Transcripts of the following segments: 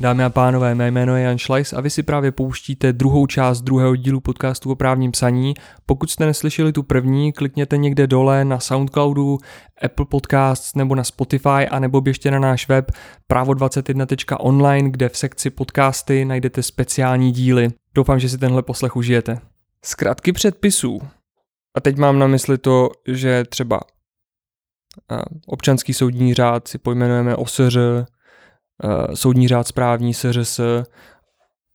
Dámy a pánové, mé jméno je Jan Schlaiss a vy si právě pouštíte druhou část druhého dílu podcastu o právním psaní. Pokud jste neslyšeli tu první, klikněte někde dole na Soundcloudu, Apple Podcasts nebo na Spotify a nebo běžte na náš web pravo21.online, kde v sekci podcasty najdete speciální díly. Doufám, že si tenhle poslech užijete. Zkratky předpisů. A teď mám na mysli to, že třeba občanský soudní řád si pojmenujeme OSŘ, soudní řád správní, SŘS,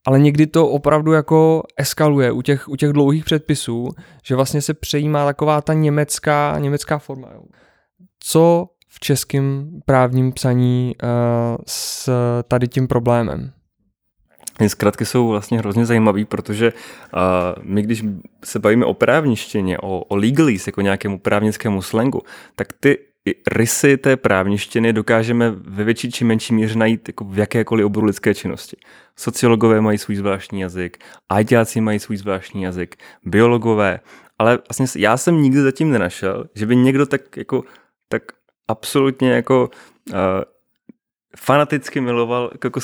ale někdy to opravdu jako eskaluje u těch dlouhých předpisů, že vlastně se přejímá taková ta německá forma. Co v českém právním psaní s tady tím problémem? Zkratky jsou vlastně hrozně zajímavý, protože my, když se bavíme o právništině, o legalese, jako nějakému právnickému slangu, tak ty rysy té právništiny dokážeme ve větší či menší míře najít jako v jakékoliv oboru lidské činnosti. Sociologové mají svůj zvláštní jazyk, ajťáci mají svůj zvláštní jazyk, biologové, ale vlastně já jsem nikdy zatím nenašel, že by někdo tak absolutně jako fanaticky miloval jako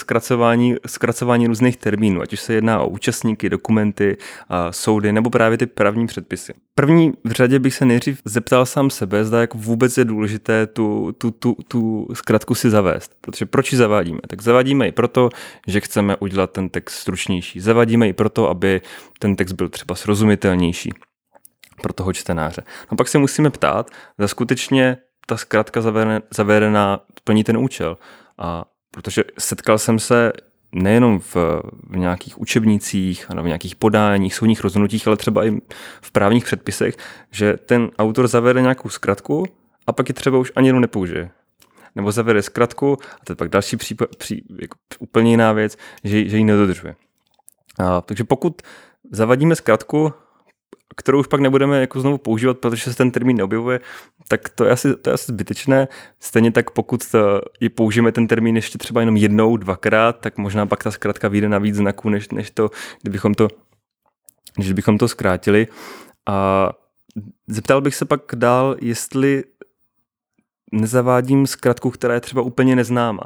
zkracování různých termínů, ať už se jedná o účastníky, dokumenty, soudy nebo právě ty právní předpisy. První v řadě bych se nejdřív zeptal sám sebe, zda jako vůbec je důležité tu zkratku si zavést. Protože proč ji zavádíme? Tak zavádíme ji proto, že chceme udělat ten text stručnější. Zavádíme ji proto, aby ten text byl třeba srozumitelnější pro toho čtenáře. A pak se musíme ptát, zda skutečně ta zkratka zavedená plní ten účel. A protože setkal jsem se nejenom v nějakých učebnicích, v nějakých podáních, soudních rozhodnutích, ale třeba i v právních předpisech, že ten autor zavede nějakou zkratku a pak ji třeba už ani jednou nepoužije. Nebo zavede zkratku a to je pak další jako úplně jiná věc, že ji nedodržuje. Takže pokud zavadíme zkratku, kterou už pak nebudeme jako znovu používat, protože se ten termín neobjevuje, tak to je asi zbytečné. Stejně tak pokud i použijeme ten termín ještě třeba jenom jednou, dvakrát, tak možná pak ta zkratka vyjde na víc znaků, než to, kdybychom to zkrátili. A zeptal bych se pak dál, jestli nezavádím zkratku, která je třeba úplně neznámá.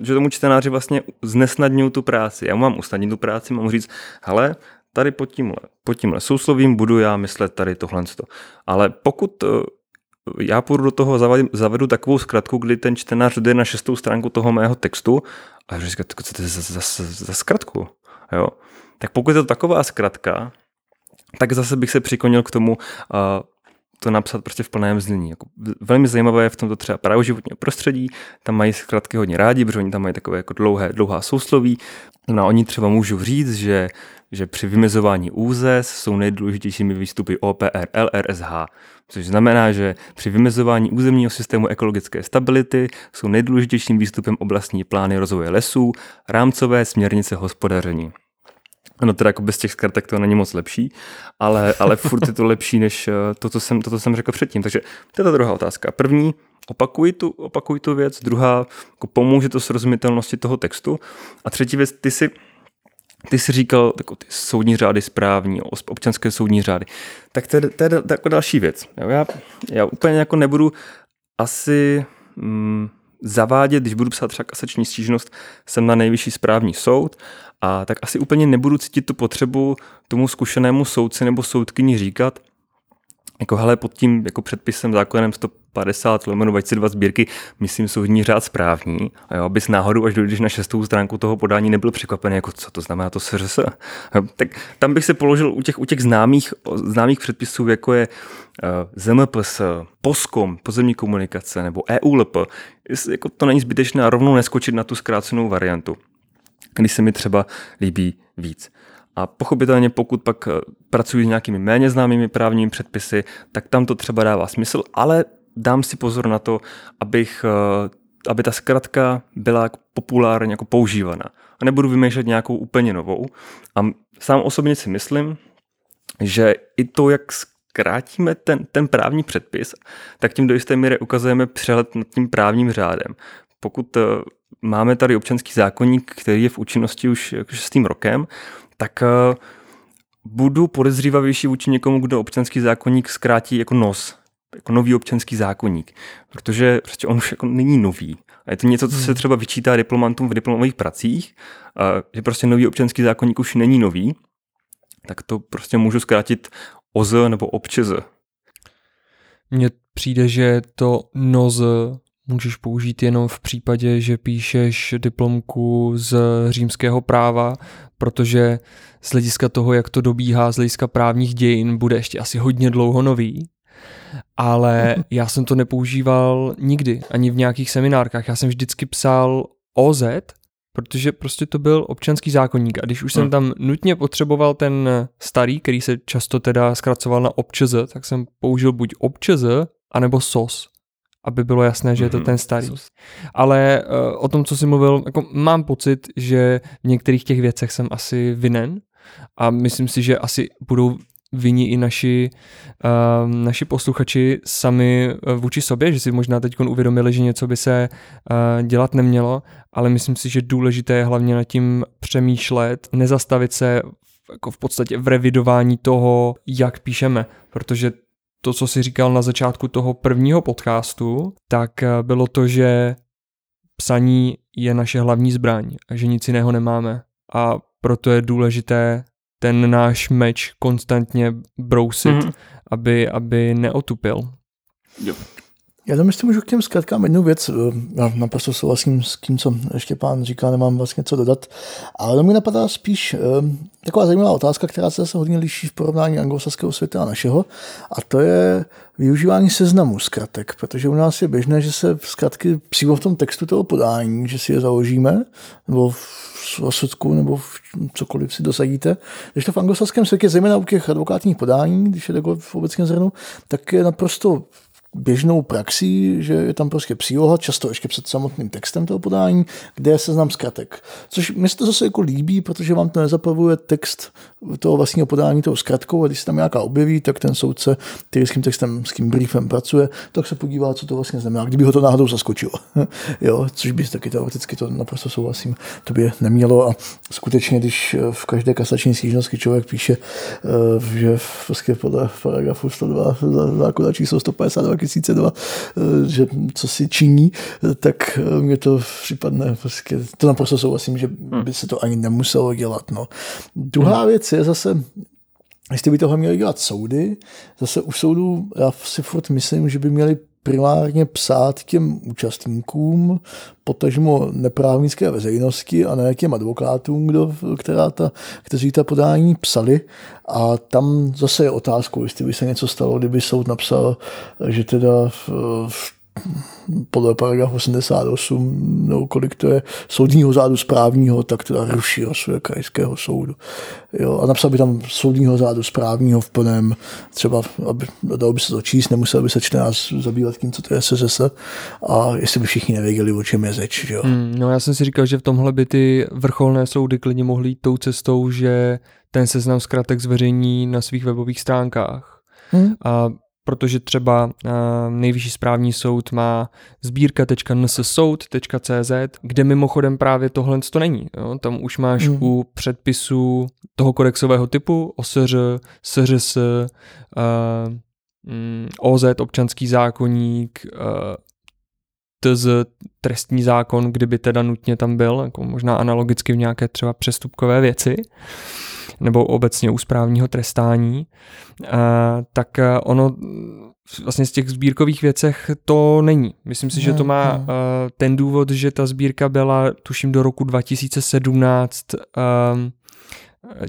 Že tomu čtenáři vlastně znesnadňují tu práci. Já mám usnadnit tu práci, mám říct, hele, tady pod tímhle souslovím budu já myslet tady tohle. Ale pokud já půjdu do toho, zavedu takovou zkratku, kdy ten čtenář jde na 6. stránku toho mého textu a říká, co to je za zkratku? Jo. Tak pokud je to taková zkratka, tak zase bych se přiklonil k tomu to napsat prostě v plném znění. Jako velmi zajímavé je v tomto třeba právo životního prostředí, tam mají zkratky hodně rádi, protože oni tam mají takové jako dlouhá sousloví. No, oni třeba můžou říct, že při vymezování úzes jsou nejdůležitějšími výstupy OPR, LRSH, což znamená, že při vymezování územního systému ekologické stability jsou nejdůležitějším výstupem oblastní plány rozvoje lesů, rámcové směrnice hospodaření. No teda jako bez těch zkratek to není moc lepší, ale furt je to lepší než to, co jsem řekl předtím. Takže to je ta druhá otázka. První, opakuj tu věc. Druhá, jako pomůže to srozumitelnosti toho textu. A třetí věc, ty jsi říkal jako ty soudní řády správní, občanské soudní řády. Tak to je jako další věc. Já úplně jako nebudu asi zavádět, když budu psát třeba kasační stížnost, jsem na nejvyšší správní soud, a tak asi úplně nebudu cítit tu potřebu tomu zkušenému soudci nebo soudkyni říkat, jako hele, pod tím jako předpisem zákonem 150/2002 sbírky, myslím soudní řád správní, a jo, abys náhodou, až dojdeš na 6. stránku toho podání, nebyl překvapený, jako co to znamená to SŘS. Tak tam bych se položil u těch známých předpisů, jako je ZMPS, POSKOM, pozemní komunikace, nebo EULP. Jako to není zbytečné a rovnou neskočit na tu zkrácenou variantu, když se mi třeba líbí víc. A pochopitelně, pokud pak pracuji s nějakými méně známými právními předpisy, tak tam to třeba dává smysl, ale dám si pozor na to, aby ta zkratka byla populárně jako používaná. A nebudu vymýšlet nějakou úplně novou. A sám osobně si myslím, že i to, jak zkrátíme ten právní předpis, tak tím do jisté míry ukazujeme přehled nad tím právním řádem. Pokud máme tady občanský zákoník, který je v účinnosti už 6. rokem, tak budu podezřívavější vůči někomu, kdo občanský zákoník zkrátí jako NoZ. jako nový občanský zákoník, protože prostě on už jako není nový. A je to něco, co se třeba vyčítá diplomantům v diplomových pracích, že prostě nový občanský zákoník už není nový, tak to prostě můžu zkrátit OZ nebo ObčZ. Mně přijde, že to NoZ můžeš použít jenom v případě, že píšeš diplomku z římského práva, protože z hlediska toho, jak to dobíhá, z hlediska právních dějin, bude ještě asi hodně dlouho nový. Ale já jsem to nepoužíval nikdy, ani v nějakých seminárkách. Já jsem vždycky psal OZ, protože prostě to byl občanský zákoník. A když už jsem tam nutně potřeboval ten starý, který se často teda zkracoval na ObčZ, tak jsem použil buď ObčZ, anebo SOS, aby bylo jasné, že je to ten starý. Ale o tom, co jsi mluvil, jako mám pocit, že v některých těch věcech jsem asi vinen a myslím si, že asi budou viní i naši posluchači sami vůči sobě, že si možná teď uvědomili, že něco by se dělat nemělo, ale myslím si, že důležité je hlavně nad tím přemýšlet, nezastavit se jako v podstatě v revidování toho, jak píšeme, protože to, co jsi říkal na začátku toho prvního podcastu, tak bylo to, že psaní je naše hlavní zbraň, že nic jiného nemáme a proto je důležité ten náš meč konstantně brousit, aby neotupil. Jo. Já tam ještě můžu k těm zkratkám jednu věc, já naprosto souhlasím s tím, co Štěpán říká, nemám vlastně co dodat, ale mi napadá spíš taková zajímavá otázka, která se zase hodně liší v porovnání anglosaského světa a našeho, a to je využívání seznamu zkratek, protože u nás je běžné, že se zkratky přímo v tom textu toho podání, že si je založíme, nebo v rozsudku, nebo v cokoliv si dosadíte. Když to v anglosaském světě, zejména u těch advokátních podání, když je takhle v obecně zhrnu, tak je naprosto běžnou praxí, že je tam prostě příloha, často ještě před samotným textem toho podání, kde je seznam zkratek. Což mi se to zase jako líbí, protože vám to nezaplavuje text toho vlastního podání tou zkratkou a když se tam nějaká objeví, tak ten soudce, který s tím textem, s tím briefem pracuje, tak se podívá, co to vlastně znamená, kdyby ho to náhodou zaskočilo. Jo, což by taky teoreticky, to naprosto souhlasím, to by nemělo a skutečně, když v každé kasační stížnosti člověk píše, že prostě podle paragrafu 102 zákona číslo 152 2002, že co si činí, tak mě to připadne, prostě, to naprosto souhlasím, že by se to ani nemuselo dělat. No. Druhá věc je zase, jestli by tohle měli dělat soudy, zase u soudů já si furt myslím, že by měli primárně psát těm účastníkům, potažmo neprávnické veřejnosti a ne těm advokátům, kteří ta podání psali. A tam zase je otázkou, jestli by se něco stalo, kdyby soud napsal, že teda podle paragrafu 88, nebo kolik to je, soudního řádu správního, tak teda ruší rozsudek krajského soudu. Jo, a napsal by tam soudního řádu správního v plném, třeba, aby, dalo by se to číst, nemusel by se čtenář zabývat tím, co to je SŘS, a jestli by všichni nevěděli, o čem je řeč. Jo. No já jsem si říkal, že v tomhle by ty vrcholné soudy klidně mohly jít tou cestou, že ten seznam zkratek zveřejní na svých webových stránkách. A protože třeba nejvyšší správní soud má sbírka.nssoud.cz, kde mimochodem právě tohle to není. Jo? Tam už máš u předpisů toho kodexového typu OSŘ, SŘS, OZ, občanský zákoník, TZ, trestní zákon, kdyby teda nutně tam byl, jako možná analogicky v nějaké třeba přestupkové věci, nebo obecně u správního trestání, tak ono vlastně z těch sbírkových věcech to není. Myslím si, že to má ten důvod, že ta sbírka byla, tuším, do roku 2017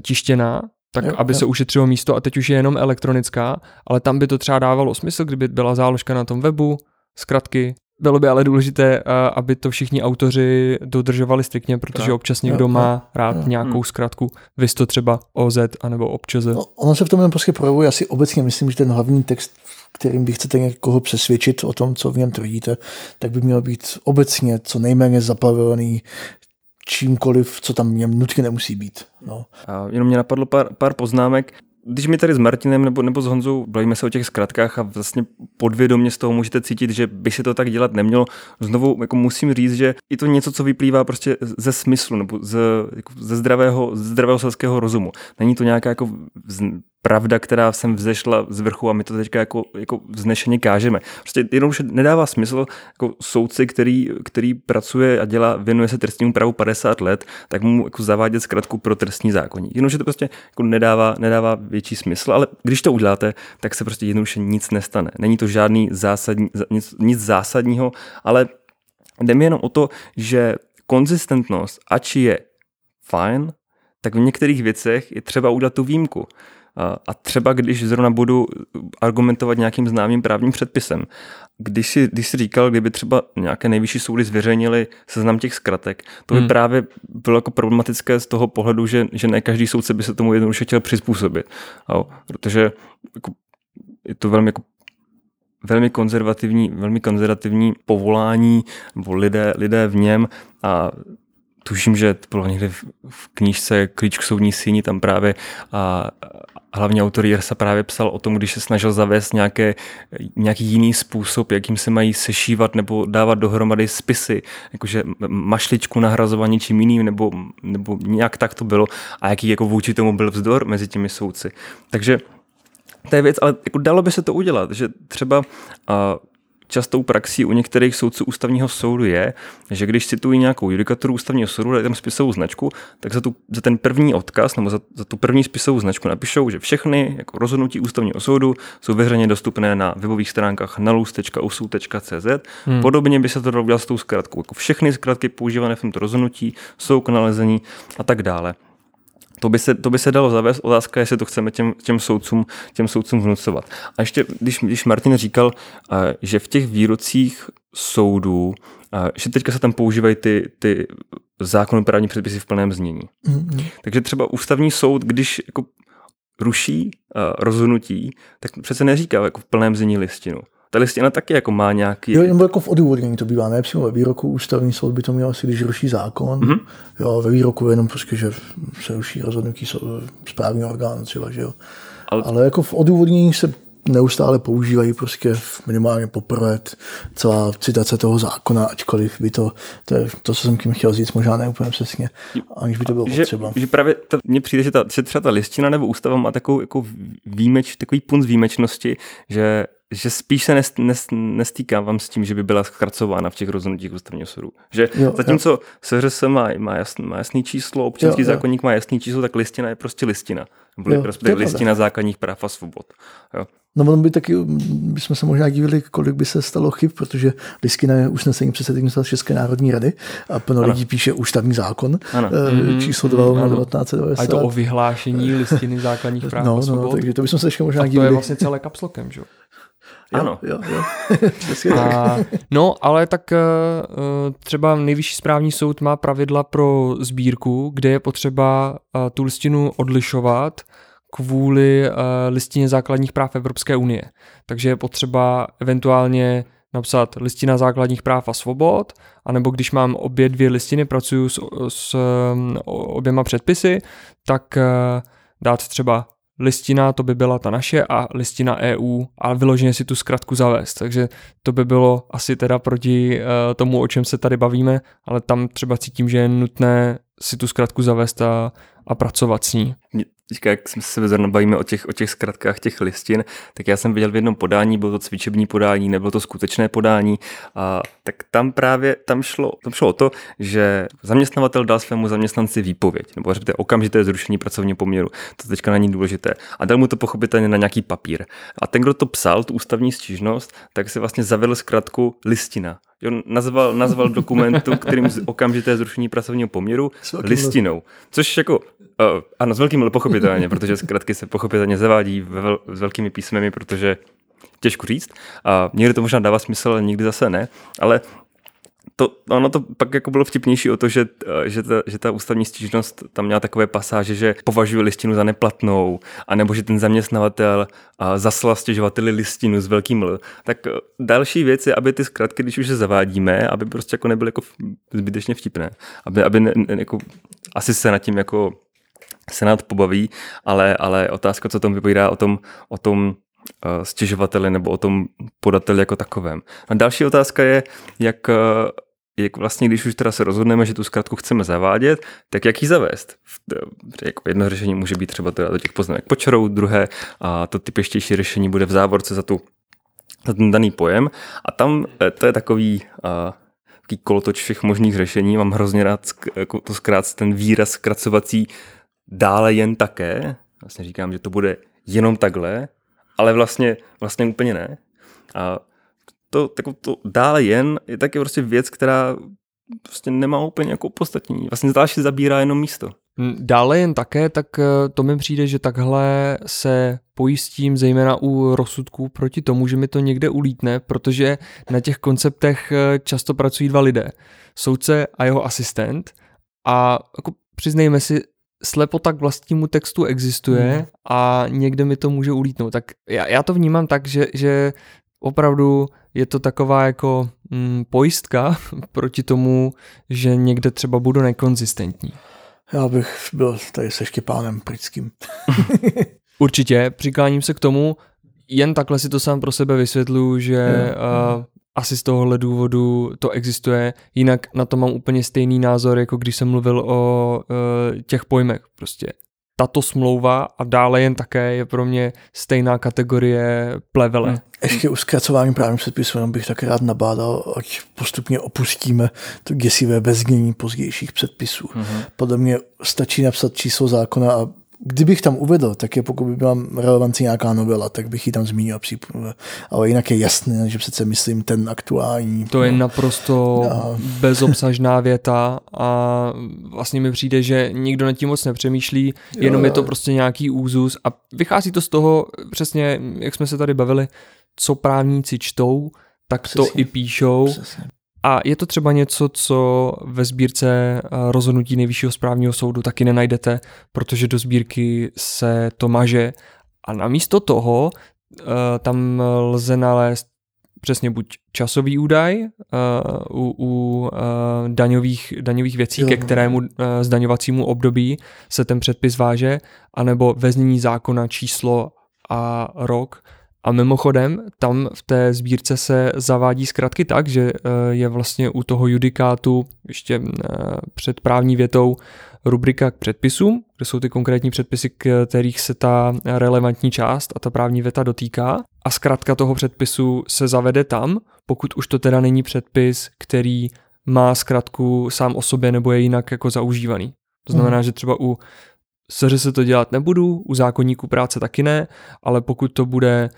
tištěná, tak aby se ušetřilo místo a teď už je jenom elektronická, ale tam by to třeba dávalo smysl, kdyby byla záložka na tom webu, zkratky. Bylo by ale důležité, aby to všichni autoři dodržovali striktně, protože občas někdo má rád nějakou zkratku, vy to třeba OZ anebo ObčZ. No, ono se v tom jenom prostě projevuje. Já si obecně myslím, že ten hlavní text, kterým vy chcete někoho přesvědčit o tom, co v něm tvrdíte, tak by měl být obecně co nejméně zaplavený čímkoliv, co tam něm nutně nemusí být. No. A jenom mě napadlo pár poznámek. Když my tady s Martinem nebo s Honzou bavíme se o těch zkratkách a vlastně podvědomě z toho můžete cítit, že by se to tak dělat nemělo, znovu jako musím říct, že je to něco, co vyplývá prostě ze smyslu nebo ze zdravého selského rozumu. Není to nějaká jako pravda, která sem vzešla z vrchu a my to teďka jako vznešeně kážeme. Prostě jenom nedává smysl jako soudci, který pracuje a věnuje se trestnímu právu 50 let, tak mu jako zavádět zkratku pro trestní zákoník. Jenomže to prostě jako nedává větší smysl, ale když to uděláte, tak se prostě jednoduše nic nestane. Není to žádný nic zásadního, ale jde mi jenom o to, že konzistentnost, ač je fajn, tak v některých věcech je třeba udělat tu výjimku. A třeba když zrovna budu argumentovat nějakým známým právním předpisem. Když si říkal, kdyby třeba nějaké nejvyšší soudy zveřejnili seznam těch zkratek, to by právě bylo jako problematické z toho pohledu, že ne každý soudce by se tomu jednoduše chtěl přizpůsobit. Protože jako, je to velmi jako velmi konzervativní povolání, nebo lidé v něm, a tuším, že to bylo někde v knížce Klíč k soudní síni, tam právě a hlavně autor Jersa právě psal o tom, když se snažil zavést nějaký jiný způsob, jakým se mají sešívat nebo dávat dohromady spisy, jakože mašličku nahrazovat něčím jiným, nebo nějak tak to bylo, a jaký jako vůči tomu byl vzdor mezi těmi soudci. Takže to je věc, ale jako dalo by se to udělat, že třeba častou praxí u některých soudců ústavního soudu je, že když citují nějakou judikaturu ústavního soudu, dají tam spisovou značku, tak za ten první odkaz nebo za tu první spisovou značku napíšou, že všechny jako rozhodnutí ústavního soudu jsou veřejně dostupné na webových stránkách nalus.usoud.cz. Podobně by se to dalo udělat s tou zkratkou. Jako všechny zkratky používané v tomto rozhodnutí jsou k nalezení a tak dále. To by se dalo zavést. Otázka je, jestli to chceme těm soudcům vnucovat. A ještě, když Martin říkal, že v těch výrocích soudů, že teďka se tam používají ty zákonoprávní předpisy v plném znění. Mm-hmm. Takže třeba ústavní soud, když jako ruší rozhodnutí, tak přece neříká jako v plném znění listinu. Ta listina taky jako má nějaký... Jo, nebo jako v odůvodnění to bývá, ne? Přímo ve výroku ústavní soud by to měl asi, když ruší zákon. Mm-hmm. Jo, ve výroku jenom prostě, že se ruší rozhodnutí správního orgánu třeba, že jo. Ale jako v odůvodnění se neustále používají prostě minimálně poprvé celá citace toho zákona, ačkoliv by to je to, co jsem tím chtěl říct, možná ne úplně přesně, aniž by to bylo potřeba. Že právě mně přijde, že třeba ta listina nebo ústava má takovou jako takový punc výjimečnosti, že spíš se nestýkávám s tím, že by byla zkracována v těch rozhodnutích ústavního soudu. Že jo, zatímco SŘS má jasný číslo, občanský zákoník má jasný číslo, tak listina je prostě listina. Bude prostě listina základních práv a svobod. Jo. No, bychom se možná divili, kolik by se stalo chyb, protože listina je usnesení předsednictva České národní rady a plno lidí píše ústavní zákon číslo 2/1990. A je to o vyhlášení listiny základních práv a svobod. No, takže to bychom se ještě možná divili. To je vlastně celé kapslokem, že? Ano. Jo. Ale tak třeba nejvyšší správní soud má pravidla pro sbírku, kde je potřeba tu listinu odlišovat kvůli listině základních práv Evropské unie. Takže je potřeba eventuálně napsat listina základních práv a svobod, anebo když mám obě dvě listiny, pracuju s oběma předpisy, tak dát třeba listina, to by byla ta naše, a listina EU, a vyloženě si tu zkratku zavést. Takže to by bylo asi teda proti tomu, o čem se tady bavíme, ale tam třeba cítím, že je nutné si tu zkratku zavést a pracovat s ní. Teďka, jak se zrovna bavíme o těch zkratkách těch listin, tak já jsem viděl v jednom podání, bylo to cvičební podání, nebylo to skutečné podání, a tak tam právě tam šlo o to, že zaměstnavatel dal svému zaměstnanci výpověď, nebo řekněte okamžité zrušení pracovního poměru, to teďka není důležité, a dal mu to pochopitelně na nějaký papír. A ten, kdo to psal, tu ústavní stížnost, tak se vlastně zavedl zkratku listina. On nazval dokumentu, kterým okamžité zrušení pracovního poměru, listinou. Což jako, ano, s velkým L pochopitelně, protože zkratky se pochopitelně zavádí s velkými písmeny, protože těžko říct. A někdy to možná dává smysl, ale někdy zase ne. Ale ono to pak jako bylo vtipnější o to, že ta ústavní stížnost tam měla takové pasáže, že považuje listinu za neplatnou, anebo že ten zaměstnavatel zaslal stěžovateli listinu s velkým L. Tak další věc je, aby ty zkratky, když už se zavádíme, aby prostě jako nebyly jako zbytečně vtipné. Aby jako, asi se nad tím jako Senát pobaví, ale otázka, co tam vypovídá o tom stěžovateli nebo o tom podateli jako takovém. A další otázka je, jak jak vlastně, když už teda se rozhodneme, že tu zkratku chceme zavádět, tak jak ji zavést? Jedno řešení může být třeba teda do těch poznámek pod čarou, druhé a to typičtější řešení bude v závorce za ten daný pojem. A tam to je takový kolotoč všech možných řešení. Mám hrozně rád ten výraz zkracovací dále jen také. Vlastně říkám, že to bude jenom takhle, ale vlastně úplně ne. A to dále jen je taky prostě věc, která prostě nemá úplně jako podstatní. Vlastně další zabírá jenom místo. Dále jen také, tak to mi přijde, že takhle se pojistím zejména u rozsudků proti tomu, že mi to někde ulítne, protože na těch konceptech často pracují dva lidé. Soudce a jeho asistent a jako přiznejme si, slepota k vlastnímu textu existuje a někde mi to může ulítnout. Tak já to vnímám tak, že opravdu je to taková jako pojistka proti tomu, že někde třeba budu nekonzistentní. Já bych byl tady se Štěpánem Prickým. Určitě, přikláním se k tomu, jen takhle si to sám pro sebe vysvětluju, že asi z tohohle důvodu to existuje, jinak na to mám úplně stejný názor, jako když jsem mluvil o těch pojmech. Prostě tato smlouva a dále jen také je pro mě stejná kategorie plevele. Ještě u zkracování právních předpisů jenom bych tak rád nabádal, ať postupně opustíme to děsivé beznění pozdějších předpisů. Mm-hmm. Podle mě stačí napsat číslo zákona a kdybych tam uvedl, tak je pokud by byla relevanci nějaká novela, tak bych ji tam zmínil. Ale jinak je jasné, že přece myslím ten aktuální. To je naprosto bezobsažná věta a vlastně mi přijde, že nikdo nad tím moc nepřemýšlí, jenom je to prostě nějaký úzus a vychází to z toho přesně, jak jsme se tady bavili, co právníci čtou, tak přesně, to i píšou. Přesně. A je to třeba něco, co ve sbírce rozhodnutí Nejvyššího správního soudu taky nenajdete, protože do sbírky se to maže. A namísto toho tam lze nalézt přesně buď časový údaj u daňových věcí, ke kterému zdaňovacímu období se ten předpis váže, anebo ve znění zákona číslo a rok. A mimochodem, tam v té sbírce se zavádí zkratky tak, že je vlastně u toho judikátu ještě před právní větou rubrika k předpisům, kde jsou ty konkrétní předpisy, kterých se ta relevantní část a ta právní věta dotýká. A zkratka toho předpisu se zavede tam, pokud už to teda není předpis, který má zkratku sám o sobě nebo je jinak jako zaužívaný. To znamená, že třeba u SŘS to dělat nebudu, u zákoníku práce taky ne, ale pokud to bude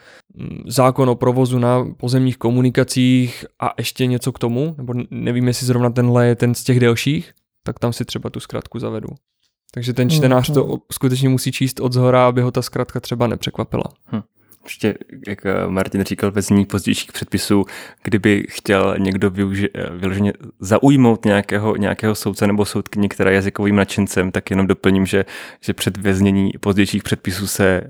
zákon o provozu na pozemních komunikacích a ještě něco k tomu, nebo nevím, jestli zrovna tenhle je ten z těch delších, tak tam si třeba tu zkratku zavedu. Takže ten čtenář to skutečně musí číst od zhora, aby ho ta zkratka třeba nepřekvapila. Ještě, jak Martin říkal, bez ní pozdějších předpisů, kdyby chtěl někdo vyloženě zaujmout nějakého soudce nebo soudkyni, která je jazykovým nadšencem, tak jenom doplním, že před věznění pozdějších předpisů se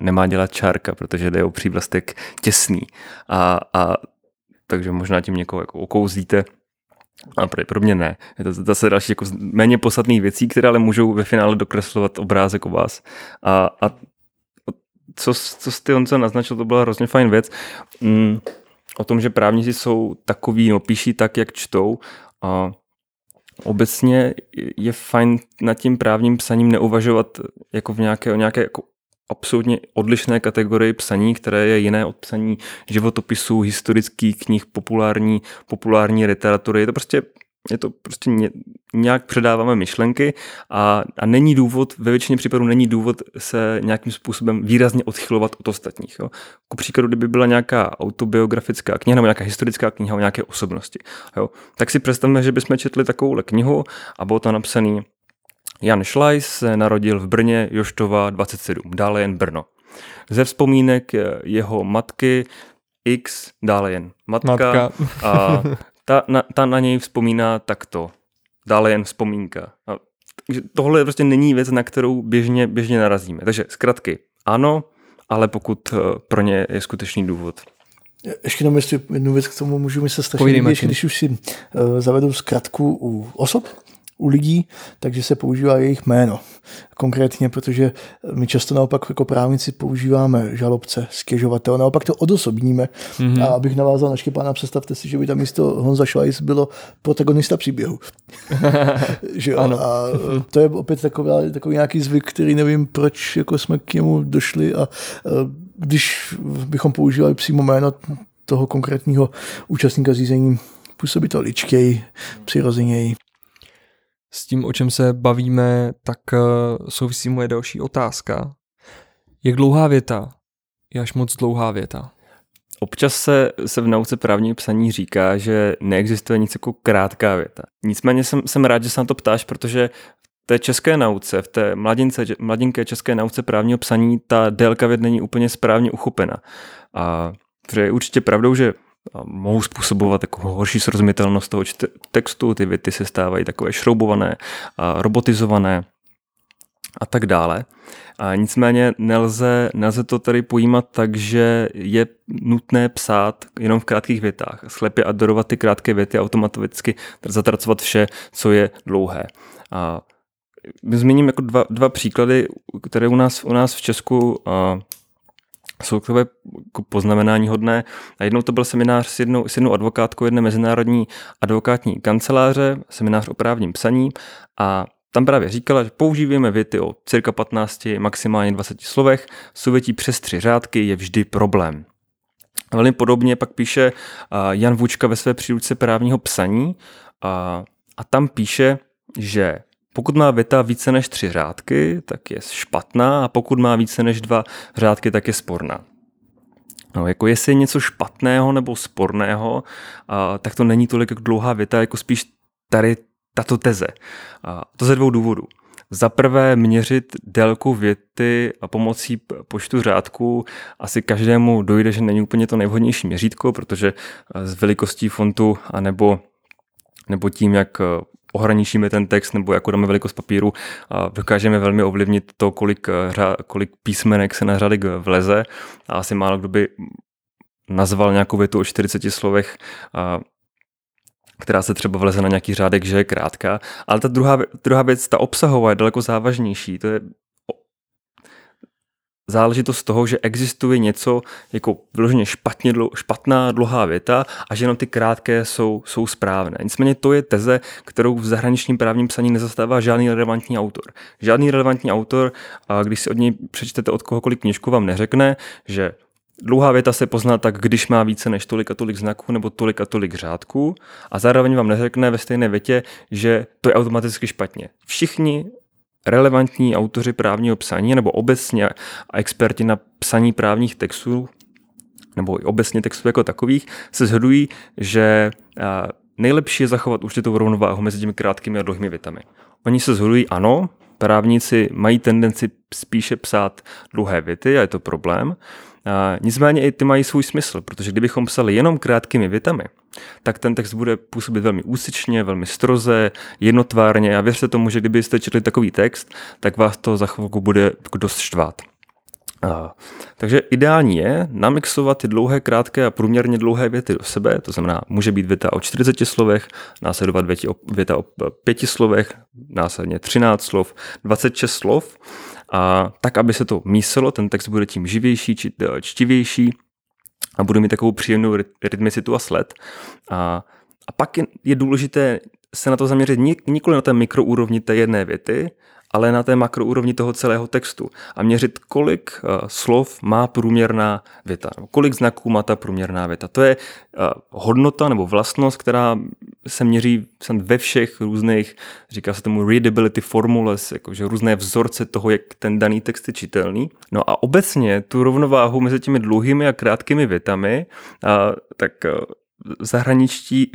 nemá dělat čárka, protože jde o přívlastek těsný. A takže možná tím někoho jako okouzlíte. A pro mě ne. Je to zase další jako méně podstatných věcí, které ale můžou ve finále dokreslovat obrázek o vás. A co jste Honzo naznačil, to byla hrozně fajn věc. O tom, že právníci jsou takový, píší tak, jak čtou. A obecně je fajn nad tím právním psaním neuvažovat jako v nějaké jako absolutně odlišné kategorii psaní, které je jiné od psaní životopisů, historických knih, populární literatury. Je to prostě nějak předáváme myšlenky a není důvod, ve většině případů není důvod se nějakým způsobem výrazně odchylovat od ostatních. Jo. Ku příkladu, kdyby byla nějaká autobiografická kniha nebo nějaká historická kniha o nějaké osobnosti, jo, tak si představme, že bychom četli takovouhle knihu a bylo tam napsaný Jan Schlaiss se narodil v Brně, Joštova 27, dále jen Brno. Ze vzpomínek jeho matky X, dále jen matka. A ta na něj vzpomíná takto. Dále jen vzpomínka. Takže tohle prostě není věc, na kterou běžně narazíme. Takže zkratky ano, ale pokud pro ně je skutečný důvod. Ještě jenom jednu věc k tomu můžu myslet strašně, když už si zavedu zkratku u osob, u lidí, takže se používá jejich jméno. Konkrétně, protože my často naopak jako právníci používáme žalobce, stěžovatel, naopak to odosobníme. Mm-hmm. A abych navázal na Štěpána, představte si, že by tam místo Honza Schlaiss bylo protagonista příběhu. Že ano. A to je opět takový nějaký zvyk, který nevím, proč jako jsme k němu došli, a když bychom používali přímo jméno toho konkrétního účastníka řízení, působí to ličkej, přirozeněji. S tím, o čem se bavíme, tak souvisí moje další otázka. Jak dlouhá věta? Je až moc dlouhá věta. Občas se v nauce právního psaní říká, že neexistuje nic jako krátká věta. Nicméně jsem rád, že se na to ptáš, protože v té české nauce, v té mladinké české nauce právního psaní, ta délka vět není úplně správně uchopena. A je určitě pravdou, že mohou způsobovat jako horší srozumitelnost toho textu, ty věty se stávají takové šroubované, robotizované a tak dále. A nicméně nelze to tady pojímat tak, že je nutné psát jenom v krátkých větách, slepě adorovat ty krátké věty a automaticky zatracovat vše, co je dlouhé. A zmíním jako dva příklady, které u nás v Česku jsou takové poznamenání hodné. A jednou to byl seminář s jednou advokátkou jedné mezinárodní advokátní kanceláře, seminář o právním psaní, a tam právě říkala, že používáme věty o cirka 15, maximálně 20 slovech, souvětí přes 3 řádky je vždy problém. Velmi podobně pak píše Jan Vůčka ve své příručce právního psaní a tam píše, že pokud má věta více než 3 řádky, tak je špatná, a pokud má více než 2 řádky, tak je sporná. No, jako jestli je něco špatného nebo sporného, tak to není tolik jak dlouhá věta, jako spíš tady tato teze. To ze 2 důvodů. Za prvé, měřit délku věty a pomocí počtu řádků asi každému dojde, že není úplně to nejvhodnější měřítko, protože s velikostí fontu nebo tím, jak ohraničíme ten text nebo jako dáme velikost papíru, a dokážeme velmi ovlivnit to, kolik písmenek se na řádek vleze, a asi málo kdo by nazval nějakou větu o 40 slovech, která se třeba vleze na nějaký řádek, že je krátká. Ale ta druhá věc, ta obsahová, je daleko závažnější. To je záležitost toho, že existuje něco jako vyloženě špatná dlouhá věta a že jenom ty krátké jsou správné. Nicméně to je teze, kterou v zahraničním právním psaní nezastává žádný relevantní autor. Žádný relevantní autor, když si od něj přečtete od kohokoliv knížku, vám neřekne, že dlouhá věta se pozná tak, když má více než tolik a tolik znaků nebo tolik a tolik řádků, a zároveň vám neřekne ve stejné větě, že to je automaticky špatně. Všichni relevantní autoři právního psaní nebo obecně experti na psaní právních textů nebo obecně textů jako takových se shodují, že nejlepší je zachovat určitou rovnováhu mezi těmi krátkými a dlouhými větami. Oni se shodují, ano, právníci mají tendenci spíše psát dlouhé věty a je to problém. Nicméně i ty mají svůj smysl, protože kdybychom psali jenom krátkými větami, tak ten text bude působit velmi úsyčně, velmi stroze, jednotvárně, a věřte tomu, že kdybyste četli takový text, tak vás to za chvilku bude dost štvát. Takže ideální je namixovat ty dlouhé, krátké a průměrně dlouhé věty do sebe, to znamená, může být věta o 40 slovech, následovat věta o 5 slovech, následně 13 slov, 26 slov, a tak, aby se to míselo, ten text bude tím živější, čtivější a bude mít takovou příjemnou rytmicitu a sled. A pak je důležité se na to zaměřit nikoli na té mikroúrovni té jedné věty, ale na té makroúrovni toho celého textu a měřit, kolik slov má průměrná věta, kolik znaků má ta průměrná věta. To je hodnota nebo vlastnost, která se měří ve všech různých, říká se tomu readability formules, jakože různé vzorce toho, jak ten daný text je čitelný. No a obecně tu rovnováhu mezi těmi dlouhými a krátkými větami, v zahraničí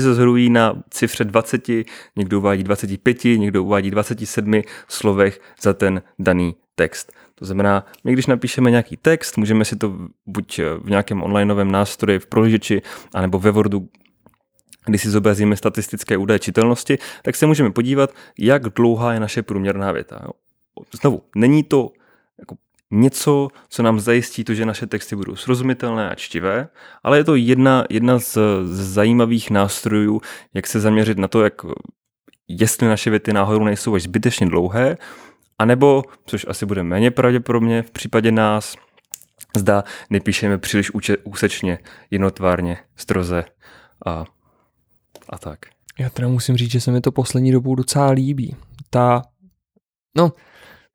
se shodují na cifře 20, někdo uvádí 25, někdo uvádí 27 slovech za ten daný text. To znamená, my když napíšeme nějaký text, můžeme si to buď v nějakém onlineovém nástroji, v prohlížeči, anebo ve Wordu, když si zobrazíme statistické údaje čitelnosti, tak se můžeme podívat, jak dlouhá je naše průměrná věta. Znovu, není to jako něco, co nám zajistí to, že naše texty budou srozumitelné a čtivé, ale je to jedna z zajímavých nástrojů, jak se zaměřit na to, jak jestli naše věty náhodou nejsou až zbytečně dlouhé, anebo, což asi bude méně pravděpodobně v případě nás, zda nepíšeme příliš úsečně, jednotvárně, stroze a tak. Já teda musím říct, že se mi to poslední dobou docela líbí.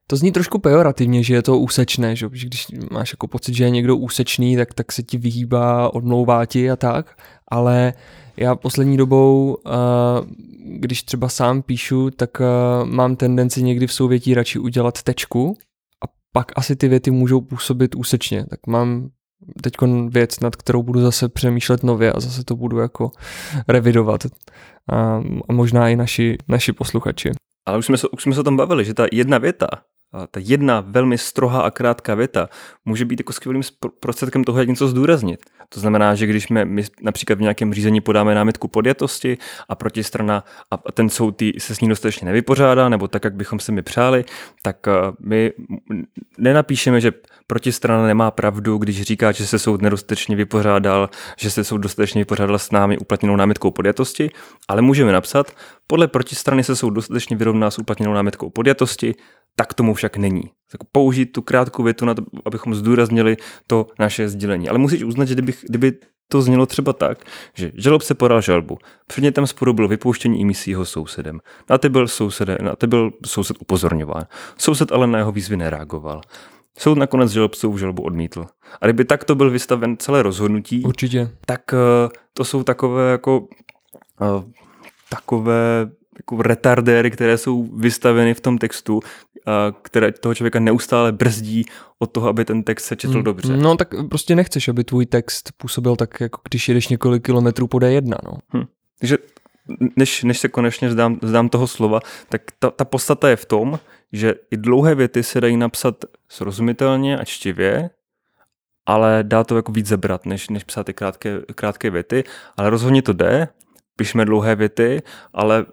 To zní trošku pejorativně, že je to úsečné, že když máš jako pocit, že je někdo úsečný, tak se ti vyhýbá, odmlouvá ti a tak, ale já poslední dobou, když třeba sám píšu, tak mám tendenci někdy v souvětí radši udělat tečku a pak asi ty věty můžou působit úsečně, tak mám teď věc, nad kterou budu zase přemýšlet nově a zase to budu jako revidovat a možná i naši posluchači. Ale už jsme se o tom bavili, že ta jedna věta, ta jedna velmi strohá a krátká věta může být jako skvělým prostředkem toho, jak něco zdůraznit. To znamená, že když my například v nějakém řízení podáme námitku podjatosti a protistrana a ten soud se s ní dostatečně nevypořádá, nebo tak, jak bychom se mi přáli, tak my nenapíšeme, že protistrana nemá pravdu, když říká, že se soud nedostatečně vypořádal, že se soud dostatečně vypořádal s námi uplatněnou námitkou podjatosti, ale můžeme napsat, podle protistrany se soud dostatečně vyrovná s uplatněnou námitkou podjatosti, tak tomu však není. Tak použít tu krátkou větu na to, abychom zdůraznili to naše sdělení. Ale musíš uznat, že kdyby to znělo třeba tak, že žalobce podal žalbu. Předmětem sporu bylo vypouštění imisí jeho sousedem. Na to byl soused upozorňován. Soused ale na jeho výzvy nereagoval. Soud nakonec žalobcovou žalbu odmítl. A kdyby takto byl vystaven celé rozhodnutí, určitě. Tak to jsou takové retardéry, které jsou vystaveny v tom textu, které toho člověka neustále brzdí od toho, aby ten text se četl dobře. No tak prostě nechceš, aby tvůj text působil tak, jako když jedeš několik kilometrů po D1. No. Takže než se konečně vzdám toho slova, tak ta podstata je v tom, že i dlouhé věty se dají napsat srozumitelně a čtivě, ale dá to jako víc zabrat, než psát ty krátké věty, ale rozhodně to jde, píšme dlouhé věty, ale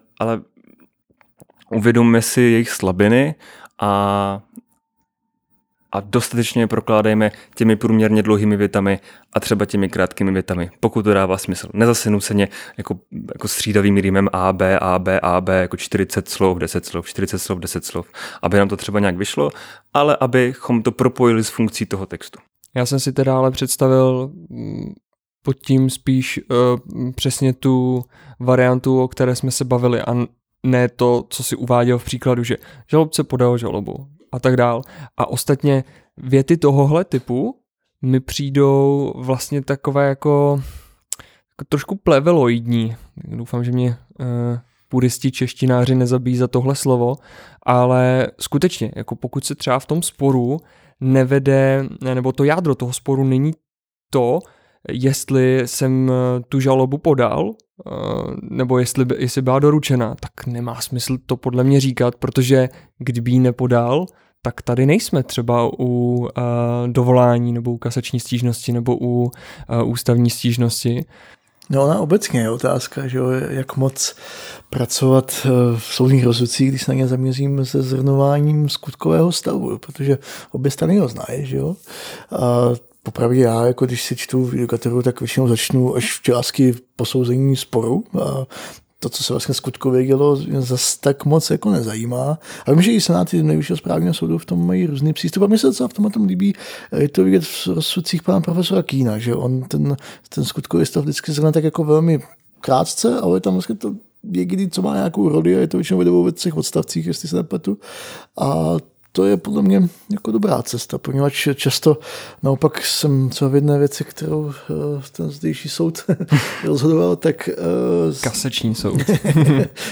uvědomme si jejich slabiny a dostatečně prokládejme těmi průměrně dlouhými větami a třeba těmi krátkými větami, pokud to dává smysl. Nezasinuceně jako střídavým rýmem A, B, jako 40 slov, 10 slov, 40 slov, 10 slov, aby nám to třeba nějak vyšlo, ale abychom to propojili s funkcí toho textu. Já jsem si teda ale představil pod tím spíš přesně tu variantu, o které jsme se bavili a ne to, co si uváděl v příkladu, že žalobce podal žalobu a tak dál. A ostatně věty tohohle typu mi přijdou vlastně takové jako trošku pleveloidní. Doufám, že mě puristi češtináři nezabijí za tohle slovo, ale skutečně, jako pokud se třeba v tom sporu nevede, nebo to jádro toho sporu není to, jestli jsem tu žalobu podal, nebo jestli byla doručena, tak nemá smysl to podle mě říkat, protože kdyby ji nepodal, tak tady nejsme třeba u dovolání nebo u kasační stížnosti nebo u ústavní stížnosti. No ona obecně je otázka, že jak moc pracovat v soudních rozsudcích, když se na ně zaměřím se zhrnováním skutkového stavu, protože obě strany ho znají, že jo? Popravdě já, jako když si čtu v judikaturu, tak většinou začnu až v části posouzení sporu a to, co se vlastně skutkově dělo, zase tak moc jako nezajímá. Ale vím, že i senáty Nejvyššího správního soudu v tom mají různý přístup a mně se docela v tom líbí, je to vidět v rozsudcích pana profesora Kína, že on ten skutkový stav vždycky zrovna tak jako velmi krátce, ale tam vlastně to jediný, co má nějakou roli a je to většinou vedou ve třech odstavcích, jestli se nepletu. A to je podle mě jako dobrá cesta, poněvadž často naopak jsem třeba v jedné věci, kterou ten zdejší soud rozhodoval, tak... Kasační soud.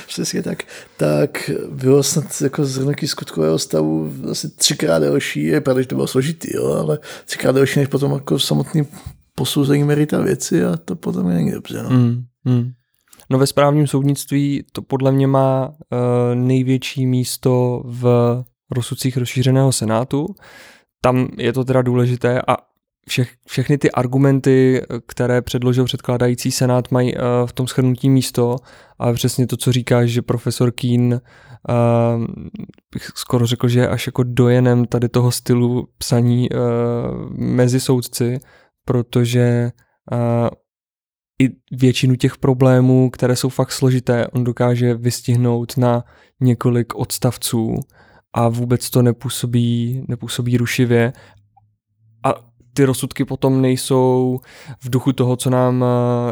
Přesně tak. Tak bylo snad jako zhrnutí skutkového stavu asi 3x delší, je pravda, že to bylo složitý, jo, ale 3x delší než potom jako samotný posouzení merita věci a to podle mě není dobře. No. No ve správním soudnictví to podle mě má největší místo v rozsudcích rozšířeného senátu. Tam je to teda důležité a všechny ty argumenty, které předložil předkládající senát, mají v tom shrnutí místo a přesně to, co říkáš, že profesor Kín, bych skoro řekl, že je až jako dojenem tady toho stylu psaní mezi soudci, protože i většinu těch problémů, které jsou fakt složité, on dokáže vystihnout na několik odstavců a vůbec to nepůsobí rušivě. A ty rozsudky potom nejsou v duchu toho, co nám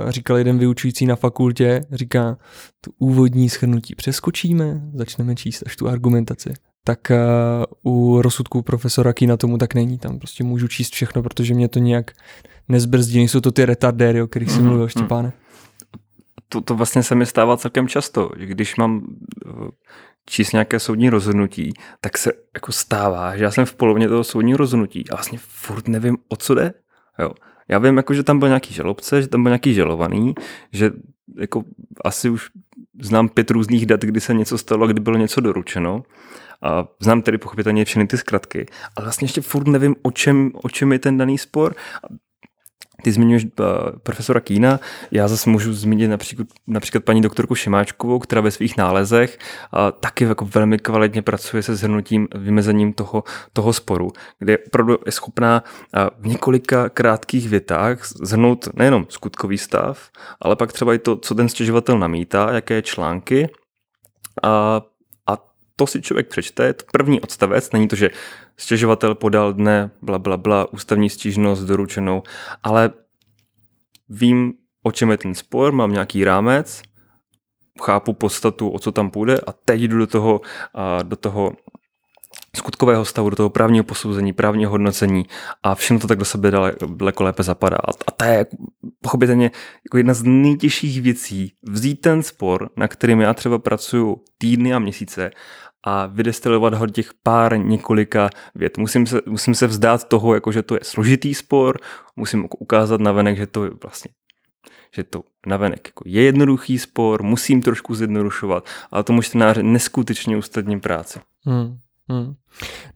říkal jeden vyučující na fakultě. Říká, tu úvodní shrnutí přeskočíme, začneme číst až tu argumentaci. Tak u rozsudků profesora Kína tomu tak není. Tam prostě můžu číst všechno, protože mě to nějak nezbrzdí. Nejsou to ty retardéry, o kterých jsi mluvil, Štěpáne. To vlastně se mi stává celkem často. Když mám číst nějaké soudní rozhodnutí, tak se jako stává, že já jsem v polovině toho soudního rozhodnutí a vlastně furt nevím, o co jde. Jo. Já vím, jako, že tam byl nějaký žalobce, že tam byl nějaký žalovaný, že jako asi už znám 5 různých dat, kdy se něco stalo a kdy bylo něco doručeno. A znám tedy pochopitelně všechny ty zkratky, ale vlastně ještě furt nevím, o čem je ten daný spor. Ty zmiňuješ profesora Kína, já zase můžu zmínit například paní doktorku Šimáčkovou, která ve svých nálezech taky jako velmi kvalitně pracuje se shrnutím, vymezením toho sporu, kde opravdu je schopná v několika krátkých větách shrnout nejenom skutkový stav, ale pak třeba i to, co ten stěžovatel namítá, jaké články a to si člověk přečte, to první odstavec, není to, že stěžovatel podal dne, blablabla, ústavní stížnost doručenou, ale vím, o čem je ten spor, mám nějaký rámec, chápu podstatu, o co tam půjde a teď jdu do toho skutkového stavu, do toho právního posouzení, právního hodnocení a všechno to tak do sebe daleko lépe zapadá. A to je pochopitelně jako jedna z nejtěžších věcí vzít ten spor, na kterým já třeba pracuju týdny a měsíce a vydestilovat ho těch pár několika vět. Musím se vzdát toho, jako že to je složitý spor, musím ukázat navenek, že to navenek jako je jednoduchý spor, musím trošku zjednodušovat, ale tomu čtenáři neskutečně usnadní práci.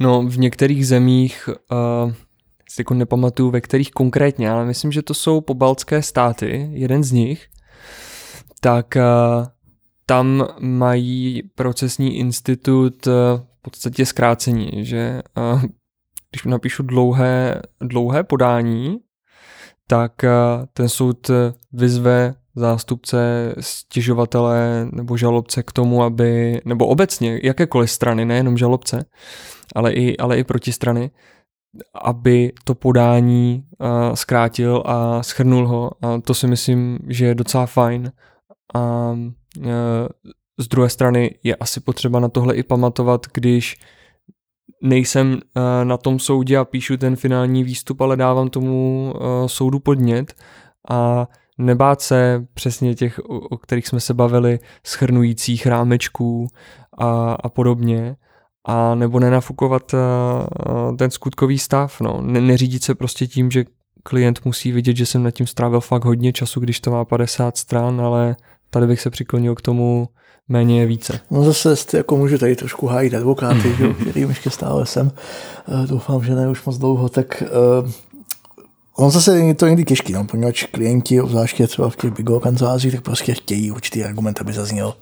No, v některých zemích, si jako nepamatuju, ve kterých konkrétně, ale myslím, že to jsou pobaltské státy, jeden z nich, tak tam mají procesní institut v podstatě zkrácení, že když napíšu dlouhé podání, tak ten soud vyzve zástupce, stěžovatele nebo žalobce k tomu, aby, nebo obecně jakékoliv strany, nejenom žalobce, ale i protistrany, aby to podání zkrátil a shrnul ho. A to si myslím, že je docela fajn. A z druhé strany je asi potřeba na tohle i pamatovat, když nejsem na tom soudě a píšu ten finální výstup, ale dávám tomu soudu podnět a nebát se přesně těch, o kterých jsme se bavili, shrnujících rámečků a podobně, a nebo nenafukovat ten skutkový stav, no. Neřídit se prostě tím, že klient musí vidět, že jsem nad tím strávil fakt hodně času, když to má 50 stran, ale tady bych se přiklonil k tomu méně je více. No zase jako můžu tady trošku hájit advokáty, který ještě stále jsem, doufám, že ne už moc dlouho, tak... On zase to někdy těžký, no, poněvadž klienti, obzvláště třeba v těch bigo kancelářích, tak prostě chtějí určitý argument, aby zazněl.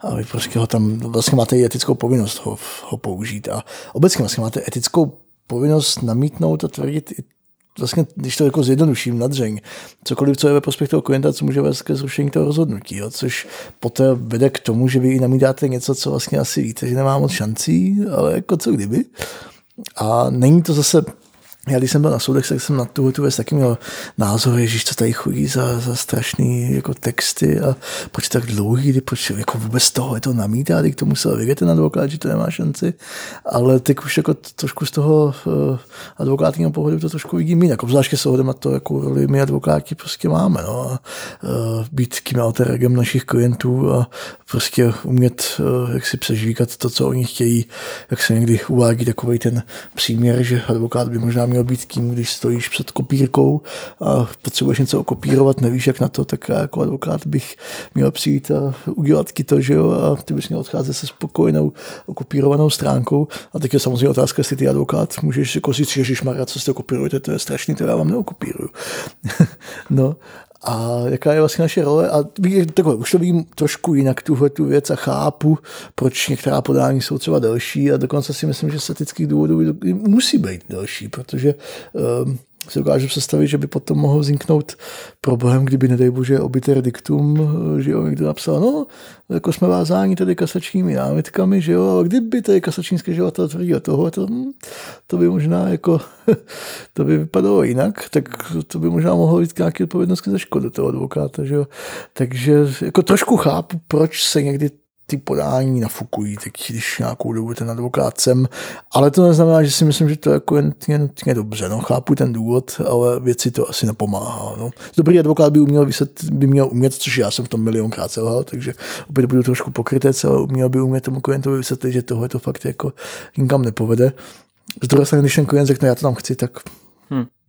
A vy prostě ho tam, vlastně máte i etickou povinnost ho použít. A obecně vlastně máte etickou povinnost namítnout a tvrdit i vlastně, když to jako zjednoduším nadřeň, cokoliv, co je ve prospěch toho klienta, co může vést ke zrušení toho rozhodnutí, jo, což poté vede k tomu, že vy namítáte něco, co vlastně asi víte, že nemá moc šancí, ale jako co kdyby. A není to zase... Já když jsem byl na soudech, tak jsem na tu věc taky měl názor, ježiš, co tady chodí za strašný jako texty a proč tak dlouhý, proč jako vůbec toho je to namítá, když to musel vědět ten advokát, že to nemá šanci, ale teď už jako trošku z toho advokátního pohledu to trošku vidím jinak, obzvláště s ohledem na to, jakou roli my advokáti prostě máme, no, a být tím alter egem našich klientů a prostě umět, jak si přežvíkat to, co oni chtějí, jak se někdy uvádí takovej ten příměr, že advokát by možná měl být tím, když stojíš před kopírkou a potřebuješ něco okopírovat, nevíš jak na to, tak jako advokát bych měl přijít a udělat ti to, že jo, a ty bys měl odcházet se spokojenou okopírovanou stránkou. A teď je samozřejmě otázka, jestli ty advokát můžeš jako říct, ježišmarja, co jste kopírujete, to je strašný, to já vám neokopíruju. No. A jaká je vlastně naše role? A takhle, už to vidím trošku jinak tu věc a chápu, proč některá podání jsou třeba delší a dokonce si myslím, že z etických důvodů musí být delší, protože si dokážu představit, že by potom mohl vzniknout problém, kdyby, nedej bože, obiter diktum, že jo, někdo napsal, no, jako jsme vázáni tady kasačními námitkami, že jo, ale kdyby tady kasační stěžovatel tvrdil tohle, to by možná jako, to by vypadalo jinak, tak to by možná mohlo být nějaký odpovědnosti za škodu toho advokáta, že jo. Takže jako trošku chápu, proč se někdy ty podání nafukují, tak když nějakou dobu ten advokát sem, ale to neznamená, že si myslím, že to jako je nutně dobře, no, chápu ten důvod, ale věci to asi nepomáhá, no. Dobrý advokát by měl umět, což já jsem v tom milionkrát selhal, takže opět budu trošku pokrytec, ale měl by umět tomu klientovi vysvětlit, že tohle to fakt jako nikam nepovede. Z druhé strany, když ten klient řekne, já to tam chci, tak...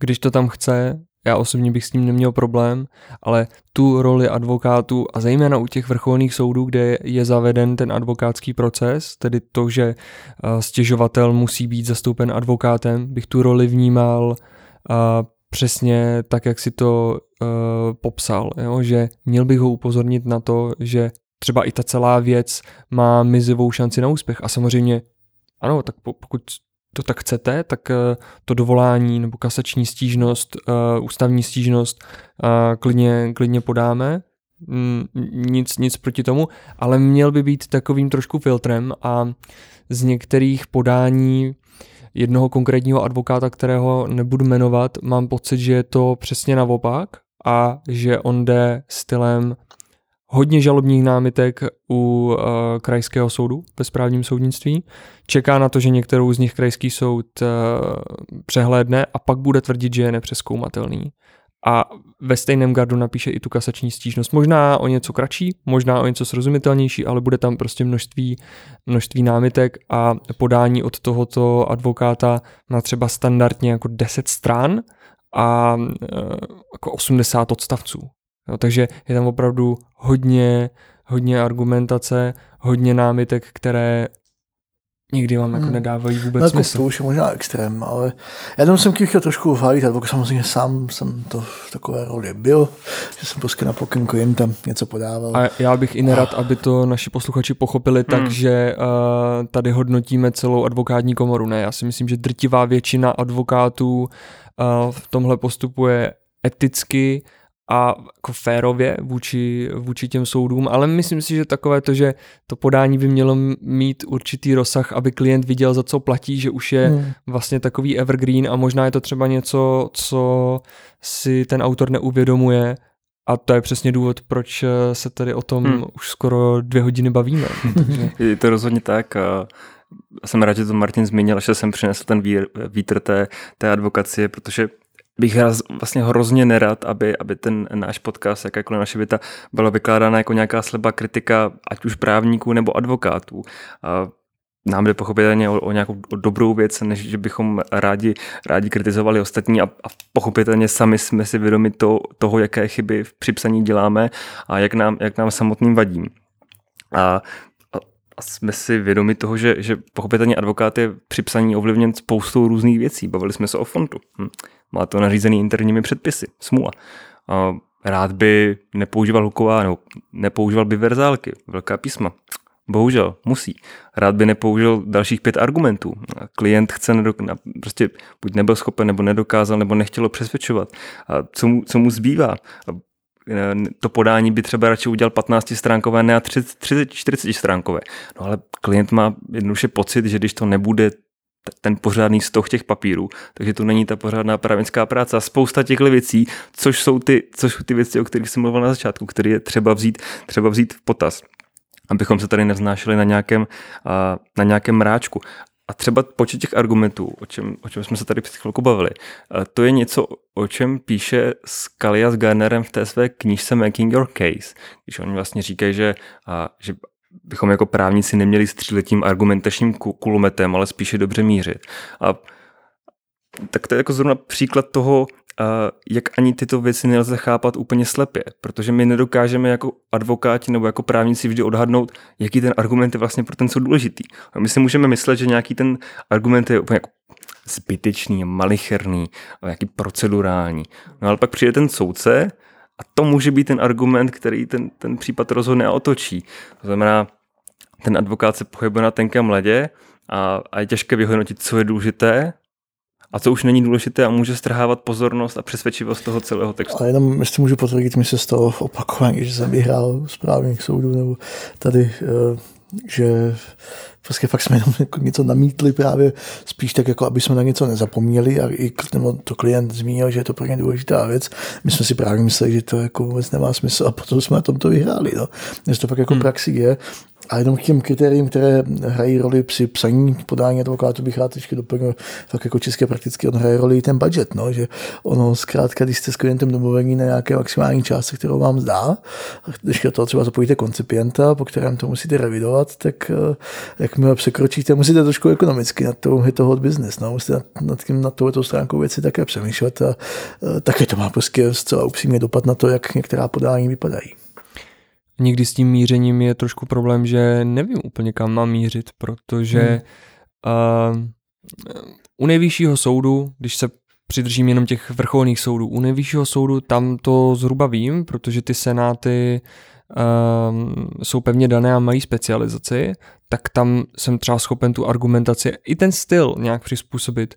Když to tam chce... Já osobně bych s tím neměl problém, ale tu roli advokátů a zejména u těch vrcholných soudů, kde je zaveden ten advokátský proces, tedy to, že stěžovatel musí být zastoupen advokátem, bych tu roli vnímal přesně tak, jak si to popsal, jo? Že měl bych ho upozornit na to, že třeba i ta celá věc má mizivou šanci na úspěch a samozřejmě ano, tak pokud to tak chcete, tak to dovolání nebo kasační stížnost, ústavní stížnost klidně podáme, nic proti tomu, ale měl by být takovým trošku filtrem a z některých podání jednoho konkrétního advokáta, kterého nebudu jmenovat, mám pocit, že je to přesně naopak a že on jde stylem hodně žalobních námitek u krajského soudu ve správním soudnictví. Čeká na to, že některou z nich krajský soud přehlédne a pak bude tvrdit, že je nepřezkoumatelný. A ve stejném gardu napíše i tu kasační stížnost. Možná o něco kratší, možná o něco srozumitelnější, ale bude tam prostě množství námitek a podání od tohoto advokáta má třeba standardně jako 10 stran a jako 80 odstavců. No, takže je tam opravdu hodně argumentace, hodně námitek, které nikdy vám jako nedávají vůbec smysl. To už je možná extrém, ale já tam jsem chtěl trošku válit, ale samozřejmě sám jsem to v takové roli byl, že jsem prostě na pokyn klientem něco podával. A já bych i nerad, aby to naši posluchači pochopili, takže tady hodnotíme celou advokátní komoru. Ne, já si myslím, že drtivá většina advokátů v tomhle postupuje eticky a jako férově vůči těm soudům, ale myslím si, že takové to, že to podání by mělo mít určitý rozsah, aby klient viděl, za co platí, že už je vlastně takový evergreen a možná je to třeba něco, co si ten autor neuvědomuje a to je přesně důvod, proč se tady o tom už skoro 2 hodiny bavíme. Je to rozhodně tak a jsem rád, že to Martin zmínil, že jsem přinesl ten vítr té advokacie, protože bych vlastně hrozně nerad, aby ten náš podcast, jakákoliv naše věta, byla vykládána jako nějaká slabá kritika, ať už právníků nebo advokátů. A nám jde pochopitelně o nějakou dobrou věc, než že bychom rádi kritizovali ostatní a pochopitelně sami jsme si vědomi toho, jaké chyby v připsaní děláme a jak nám samotným vadí. A jsme si vědomi toho, že pochopitelně advokát je při psaní ovlivněn spoustou různých věcí. Bavili jsme se o fontu. Má to nařízený interními předpisy. Smůla. Rád by nepoužíval hluková, nebo nepoužíval by verzálky. Velká písma. Bohužel, musí. Rád by nepoužil dalších 5 argumentů. Klient chce, prostě buď nebyl schopen, nebo nedokázal, nebo nechtělo přesvědčovat. A co mu zbývá? To podání by třeba radši udělal 15-stránkové, ne a 30-40-stránkové. No ale klient má jednoduše pocit, že když to nebude ten pořádný stoch těch papírů, takže to není ta pořádná právnická práce a spousta těchto věcí, což jsou ty věci, o kterých jsem mluvil na začátku, které je třeba vzít v potaz, abychom se tady nevznášeli na nějakém mráčku. A třeba počet těch argumentů, o čem jsme se tady před chvilkou bavili, to je něco, o čem píše Scalia s Garnerem v té své knížce Making Your Case, když oni vlastně říkají, že bychom jako právníci neměli střílet tím argumentačním kulometem, ale spíše dobře mířit. A tak to je jako zrovna příklad toho, jak ani tyto věci nelze chápat úplně slepě, protože my nedokážeme jako advokáti nebo jako právníci vždy odhadnout, jaký ten argument je vlastně pro ten soud důležitý. A my si můžeme myslet, že nějaký ten argument je úplně jako zbytečný, malicherný, nějaký procedurální. No ale pak přijde ten soudce a to může být ten argument, který ten případ rozhodne a otočí. To znamená, ten advokát se pohybuje na tenkém ledě a je těžké vyhodnotit, co je důležité a co už není důležité a může strhávat pozornost a přesvědčivost toho celého textu. Ale jenom, jestli můžu potvrdit, mi se stalo opakovaně, že jsem vyhrál správně k soudu, nebo tady, že prostě fakt jsme jenom něco namítli právě spíš tak, jako aby jsme na něco nezapomněli a i to klient zmínil, že je to pro ně důležitá věc. My jsme si právě mysleli, že to jako vůbec nemá smysl a potom jsme na tom to vyhráli. No. Že to pak jako praxi je. A jenom k těm kritériím, které hrají roli při psaní podání advokátu, bych rád ještě doplnil, tak jako české prakticky on hraje roli i ten budget, no, že ono zkrátka, když jste s klientem domluvení na nějaké maximální částce, kterou vám zdá, když do toho třeba zapojíte koncipienta, po kterém to musíte revidovat, tak jakmile překročíte, musíte trošku ekonomicky nad tou hot business, no, musíte nad touto stránkou věci také přemýšlet a také to má prostě zcela upřímně dopad na to, jak některá podání vypadají. Někdy s tím mířením je trošku problém, že nevím úplně, kam mám mířit, protože u nejvyššího soudu, když se přidržím jenom těch vrcholných soudů, u nejvyššího soudu tam to zhruba vím, protože ty senáty jsou pevně dané a mají specializaci, tak tam jsem třeba schopen tu argumentaci i ten styl nějak přizpůsobit.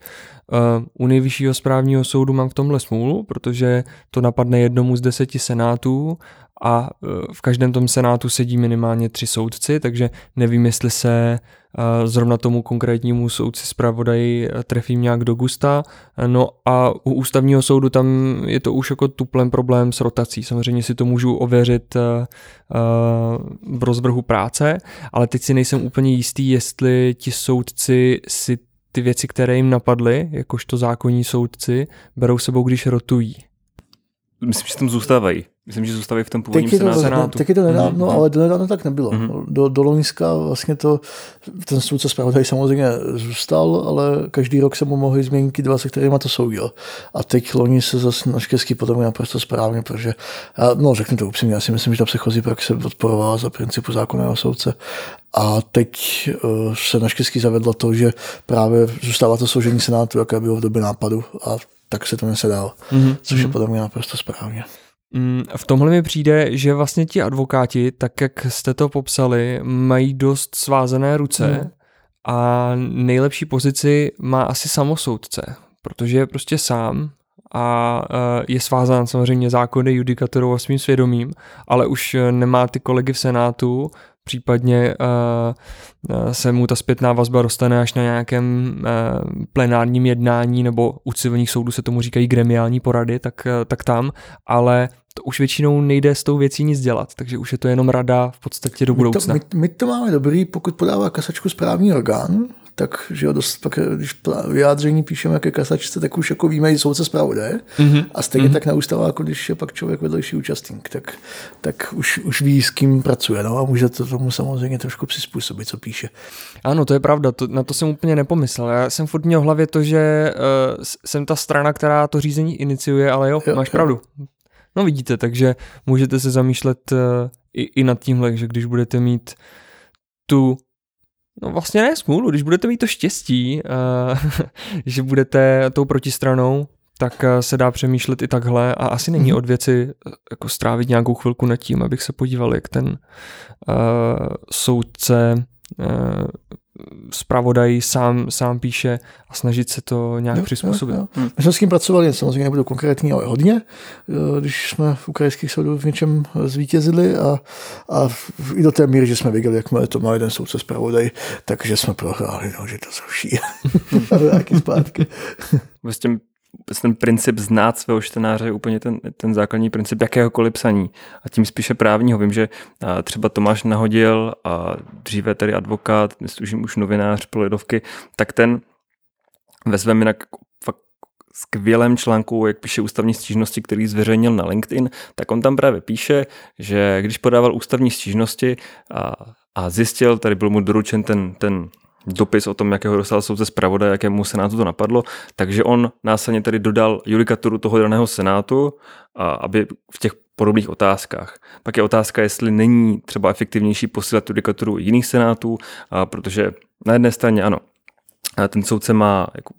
U nejvyššího správního soudu mám v tomhle smůlu, protože to napadne jednomu z 10 senátů a v každém tom senátu sedí minimálně 3 soudci, takže nevím, jestli se zrovna tomu konkrétnímu soudci zpravodaji trefím nějak do gusta. No a u ústavního soudu tam je to už jako tuplem problém s rotací. Samozřejmě si to můžu ověřit v rozvrhu práce, ale teď si nejsem úplně jistý, jestli ti soudci si ty věci, které jim napadly, jakožto zákonní soudci, berou sebou, když rotují. Myslím, že tam zůstávají. Myslím, že zůstávají v tom původním senátu. Teď je to nedávno, ale donedávno tak nebylo. Do loňska vlastně ten soudce zpravodaj samozřejmě zůstal, ale každý rok se mu mohli změnit ty dva, se kterýma to soudil. A teď loni se zase naštěstí potom naprosto správně, protože řeknu to upřímně, já si myslím, že ta předchozí praxe odporovala za principu zákonného soudce. A teď se naštěstí zavedlo to, že právě zůstává to složení senátu, jaké bylo v době nápadu, a tak se to nesedalo, což je podle mě naprosto správně. V tomhle mi přijde, že vlastně ti advokáti, tak jak jste to popsali, mají dost svázané ruce a nejlepší pozici má asi samosoudce, protože je prostě sám a je svázán samozřejmě zákony, judikaturou a svým svědomím, ale už nemá ty kolegy v senátu, případně se mu ta zpětná vazba dostane až na nějakém plenárním jednání, nebo u civilních soudů se tomu říkají gremiální porady, tak tam, ale to už většinou nejde s tou věcí nic dělat, takže už je to jenom rada v podstatě do budoucna. My to máme dobrý, pokud podává kasačku správní orgán, tak že jo, dost, pak, když vyjádření píšeme ke kasačce, tak už jako víme, že soudce zpravodaje a stejně tak na ústavu, jako když je pak člověk vedlejší účastník, tak už ví, s kým pracuje, no, a může to tomu samozřejmě trošku přizpůsobit, co píše. Ano, to je pravda, na to jsem úplně nepomyslel. Já jsem furt měl v hlavě to, že jsem ta strana, která to řízení iniciuje, ale máš pravdu. No vidíte, takže můžete se zamýšlet i nad tímhle, že když budete mít tu vlastně ne smůlu, když budete mít to štěstí, že budete tou protistranou, tak se dá přemýšlet i takhle a asi není od věci jako strávit nějakou chvilku nad tím, abych se podíval, jak ten soudce zpravodaj sám píše a snažit se to nějak přizpůsobit. Jo. My jsme s tím pracovali, samozřejmě nebudu konkrétní, ale hodně, když jsme v ukrajinských soudů v něčem zvítězili a i do té míry, že jsme věděli, jakmile to má jeden soudce zpravodaj, takže jsme prohráli, no, že to zruší. Taky zpátky. Vlastně ten princip znát svého čtenáře je úplně ten základní princip jakéhokoliv psaní. A tím spíše právního. Vím, že třeba Tomáš Nahodil a dříve tedy advokát, myslím, už novinář pro Lidovky, tak ten ve svém jinak fakt skvělém článku, jak píše ústavní stížnosti, který zveřejnil na LinkedIn, tak on tam právě píše, že když podával ústavní stížnosti a zjistil, tady byl mu doručen ten dopis o tom, jakého dostal soudce zpravodaje, jakému senátu to napadlo, takže on následně tedy dodal judikaturu toho daného senátu, aby v těch podobných otázkách. Pak je otázka, jestli není třeba efektivnější posílat judikaturu jiných senátů, protože na jedné straně ano, ten soudce má jako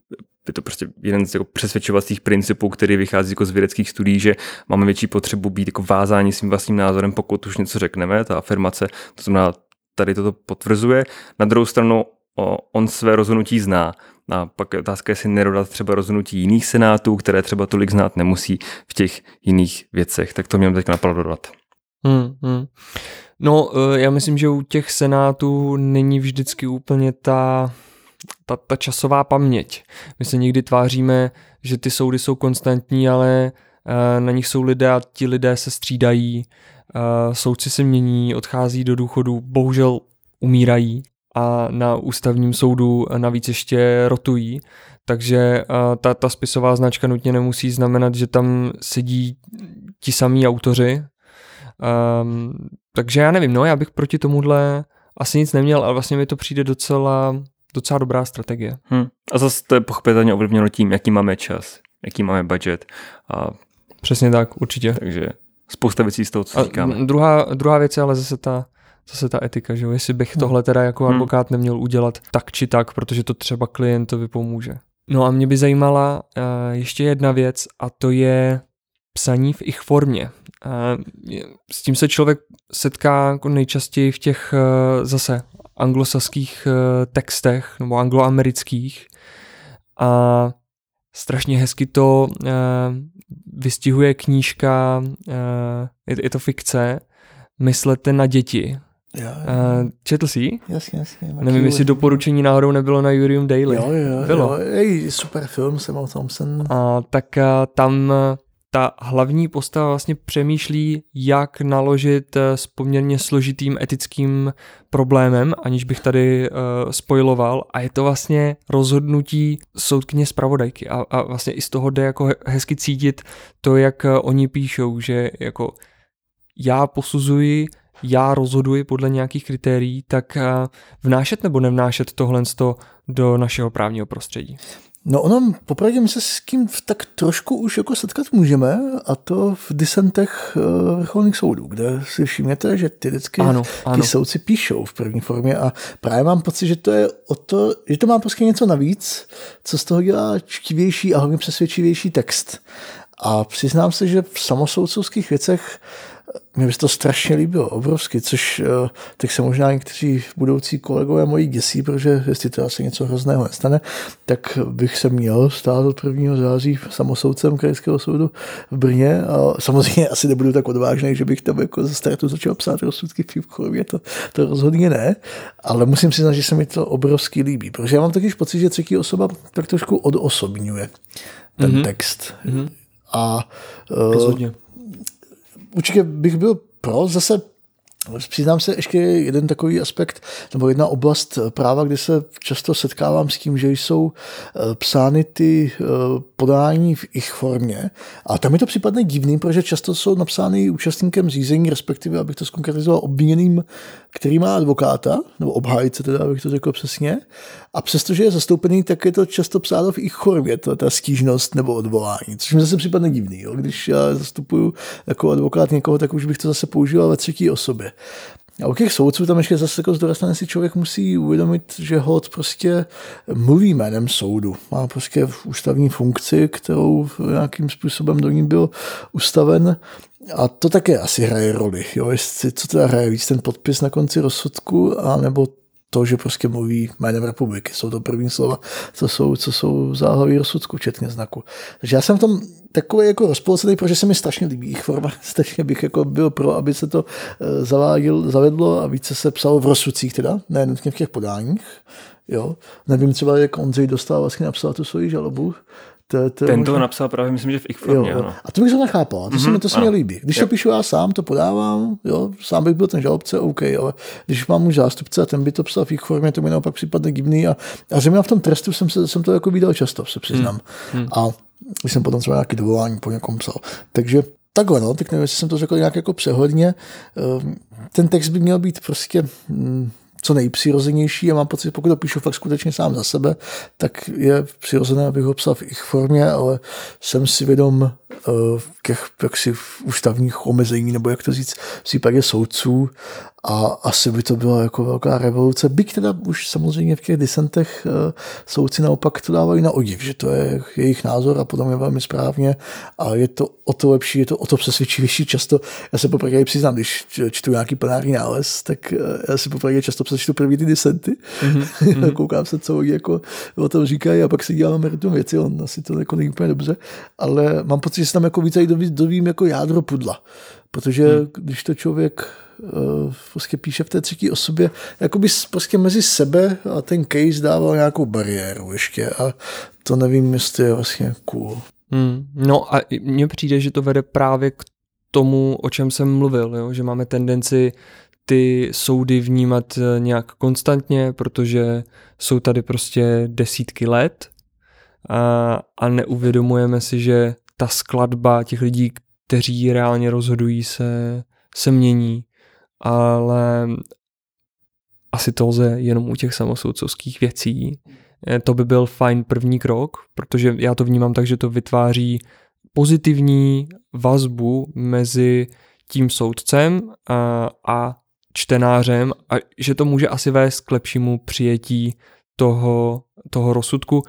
je to prostě jeden z jako přesvědčovacích principů, který vychází jako z vědeckých studií, že máme větší potřebu být jako vázáni svým vlastním názorem, pokud už něco řekneme, ta afirmace, to znamená tady toto potvrzuje. Na druhou stranu on své rozhodnutí zná. A pak otázka je, jestli nedodat třeba rozhodnutí jiných senátů, které třeba tolik znát nemusí v těch jiných věcech. Tak to mě teď napadlo dodat. No, já myslím, že u těch senátů není vždycky úplně ta časová paměť. My se někdy tváříme, že ty soudy jsou konstantní, ale na nich jsou lidé a ti lidé se střídají, soudci se mění, odchází do důchodu, bohužel umírají a na ústavním soudu navíc ještě rotují, takže ta spisová značka nutně nemusí znamenat, že tam sedí ti samí autoři. Takže já nevím, no já bych proti tomuhle asi nic neměl, ale vlastně mi to přijde docela dobrá strategie. A zase to je pochopitelně ovlivněno tím, jaký máme čas, jaký máme budget. A přesně tak, určitě. Takže spousta věcí z toho, co říkáme. Druhá věc je ale zase ta etika, že jo? Jestli bych tohle teda jako advokát neměl udělat tak či tak, protože to třeba klientovi pomůže. No a mě by zajímala ještě jedna věc a to je psaní v ich formě. S tím se člověk setká jako nejčastěji v těch zase anglosaských textech nebo angloamerických a strašně hezky to vystihuje knížka, je to fikce, Myslete na děti. Četl jsi ji? Jasně. Nevím, jestli doporučení náhodou nebylo na Jurium Daily. Jo. Ej, super film, Samuel Thompson. Tak tam ta hlavní postava vlastně přemýšlí, jak naložit s poměrně složitým etickým problémem, aniž bych tady spoiloval, a je to vlastně rozhodnutí soudkyně zpravodajky a vlastně i z toho jde jako hezky cítit to, jak oni píšou, že jako já posuzuji, já rozhoduji podle nějakých kritérií, tak vnášet nebo nevnášet tohle do našeho právního prostředí. No ono, popravdě my se s tím tak trošku už jako setkat můžeme a to v disentech vrcholných soudů, kde si všimněte, že ty vždycky ty soudci píšou v první formě a právě mám pocit, že to je o to, že to má prostě něco navíc, co z toho dělá čtivější a hlavně přesvědčivější text. A přiznám se, že v samosoudcovských věcech mně by se to strašně líbilo, obrovsky, což tak se možná někteří budoucí kolegové moji děsí, protože jestli to asi něco hrozného nestane, tak bych se měl stát od 1. září samosoudcem Krajského soudu v Brně a samozřejmě asi nebudu tak odvážný, že bych tam jako ze startu začal psát rozsudky v Chorvě, to rozhodně ne, ale musím si znat, že se mi to obrovsky líbí, protože já mám taky pocit, že třetí osoba tak trošku odosobňuje ten text. A určitě bych byl pro, zase přiznám se ještě jeden takový aspekt, nebo jedna oblast práva, kde se často setkávám s tím, že jsou psány ty podání v ich formě. A tam mi to připadne divný, protože často jsou napsány účastníkem řízení, respektive, abych to zkonkretizoval, obviněným, který má advokáta, nebo obhájce teda, abych to řekl přesně. A přestože je zastoupený, tak je to často psáno v ich formě, ta stížnost nebo odvolání, což mi zase připadne divný. Jo? Když já zastupuju jako advokát někoho, tak už bych to zase používal ve třetí osobě. A u těch soudců tam ještě zase jako zdorastane si člověk musí uvědomit, že hod prostě mluví jménem soudu. Má prostě ústavní funkci, kterou nějakým způsobem do ní byl ustaven. A to také asi hraje roli. Jo? Jestli, co teda hraje víc, ten podpis na konci rozsudku, anebo to, že prostě mluví jménem republiky. Jsou to první slova, co jsou záhlaví rozsudku, včetně znaku. Takže já jsem v tom takový jako rozpolcený, protože se mi strašně líbí jich forma. Strašně bych jako byl pro, aby se to zavedlo a více se psalo v rozsudcích teda, ne nutně v těch podáních. Jo. Nevím třeba, jak Ondřej Dostal vlastně napsal tu svoji žalobu. Ten to napsal právě, myslím, že v ich formě. Jo. A to bych se nechápal, to se mi líbí. Když to píšu já sám, to podávám, jo, sám bych byl ten žalobce, OK, ale když mám už zástupce a ten by to psal v ich formě, to mi naopak připadne divný a zejména v tom trestu jsem to jako viděl často, se přiznám. A když jsem potom třeba nějaké dovolání po někom psal. Takže takhle, no, tak nevím, jestli jsem to řekl nějak jako přehodně. Ten text by měl být prostě co nejpřirozenější a mám pocit, pokud to píšu fakt skutečně sám za sebe, tak je přirozené, abych ho psal v ich formě, ale jsem si vědom těch ústavních omezení, nebo jak to říct, v případě soudců A asi by to byla jako velká revoluce. Byť teda už samozřejmě v těch disentech soudci naopak to dávají na odiv, že to je jejich názor a potom je velmi správně a je to o to lepší, je to o to přesvědčivější často. Já se popravdě přiznám, když čtu nějaký plenární nález, tak já si popravdě často přečtu první ty disenty. Mm-hmm. Koukám se, co oni jako o tom říkají a pak si dělám meritum věci, on asi to jako není úplně dobře, ale mám pocit, že se tam jako více dovím jako jádro pudla. Protože když to člověk prostě píše v té třetí osobě, jako by prostě mezi sebe a ten case dával nějakou bariéru ještě a to nevím, jestli je vlastně cool. No a mně přijde, že to vede právě k tomu, o čem jsem mluvil, jo? Že máme tendenci ty soudy vnímat nějak konstantně, protože jsou tady prostě desítky let a neuvědomujeme si, že ta skladba těch lidí, kteří reálně rozhodují, se mění, ale asi to lze jenom u těch samosoudcovských věcí. To by byl fajn první krok, protože já to vnímám tak, že to vytváří pozitivní vazbu mezi tím soudcem a čtenářem a že to může asi vést k lepšímu přijetí toho rozsudku,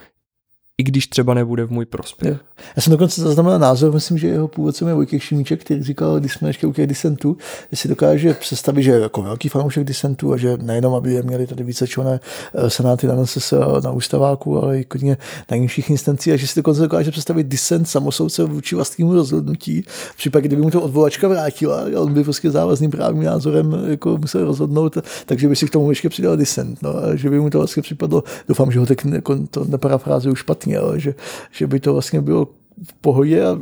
i když třeba nebude v můj prospěch. Já jsem dokonce zaznamenal názor, myslím, že jeho původcem je Vojtěch Šimíček, který říkal, když jsme ještě u těch disentů, že si dokáže představit, že je jako velký fanoušek disentů a že nejenom, aby je měli tady vícečlené senáty na NSS na ústaváku, ale i klidně na nižších instancích, a že si dokonce dokáže představit disent samosoudce vůči vlastnímu rozhodnutí. V případě, kdyby mu to odvolačka vrátila, on by prostě závazným právním názorem jako musel rozhodnout, takže by si k tomu ještě přidal disent. No, a že by mu to vlastně připadlo, doufám, že ho tak jako to neparafrázuju špatně. Že by to vlastně bylo v pohodě a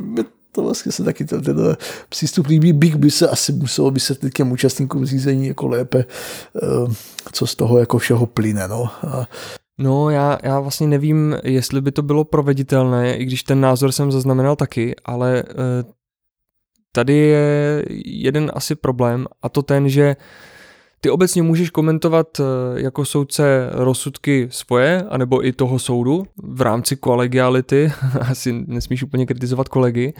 to vlastně se taky ten přístup líbí. Bych by se asi muselo vysvětlit těm účastníkům řízení jako lépe, co z toho jako všeho plyne. No já vlastně nevím, jestli by to bylo proveditelné, i když ten názor jsem zaznamenal taky, ale tady je jeden asi problém a to ten, že ty obecně můžeš komentovat jako soudce rozsudky svoje, anebo i toho soudu v rámci kolegiality, asi nesmíš úplně kritizovat kolegy,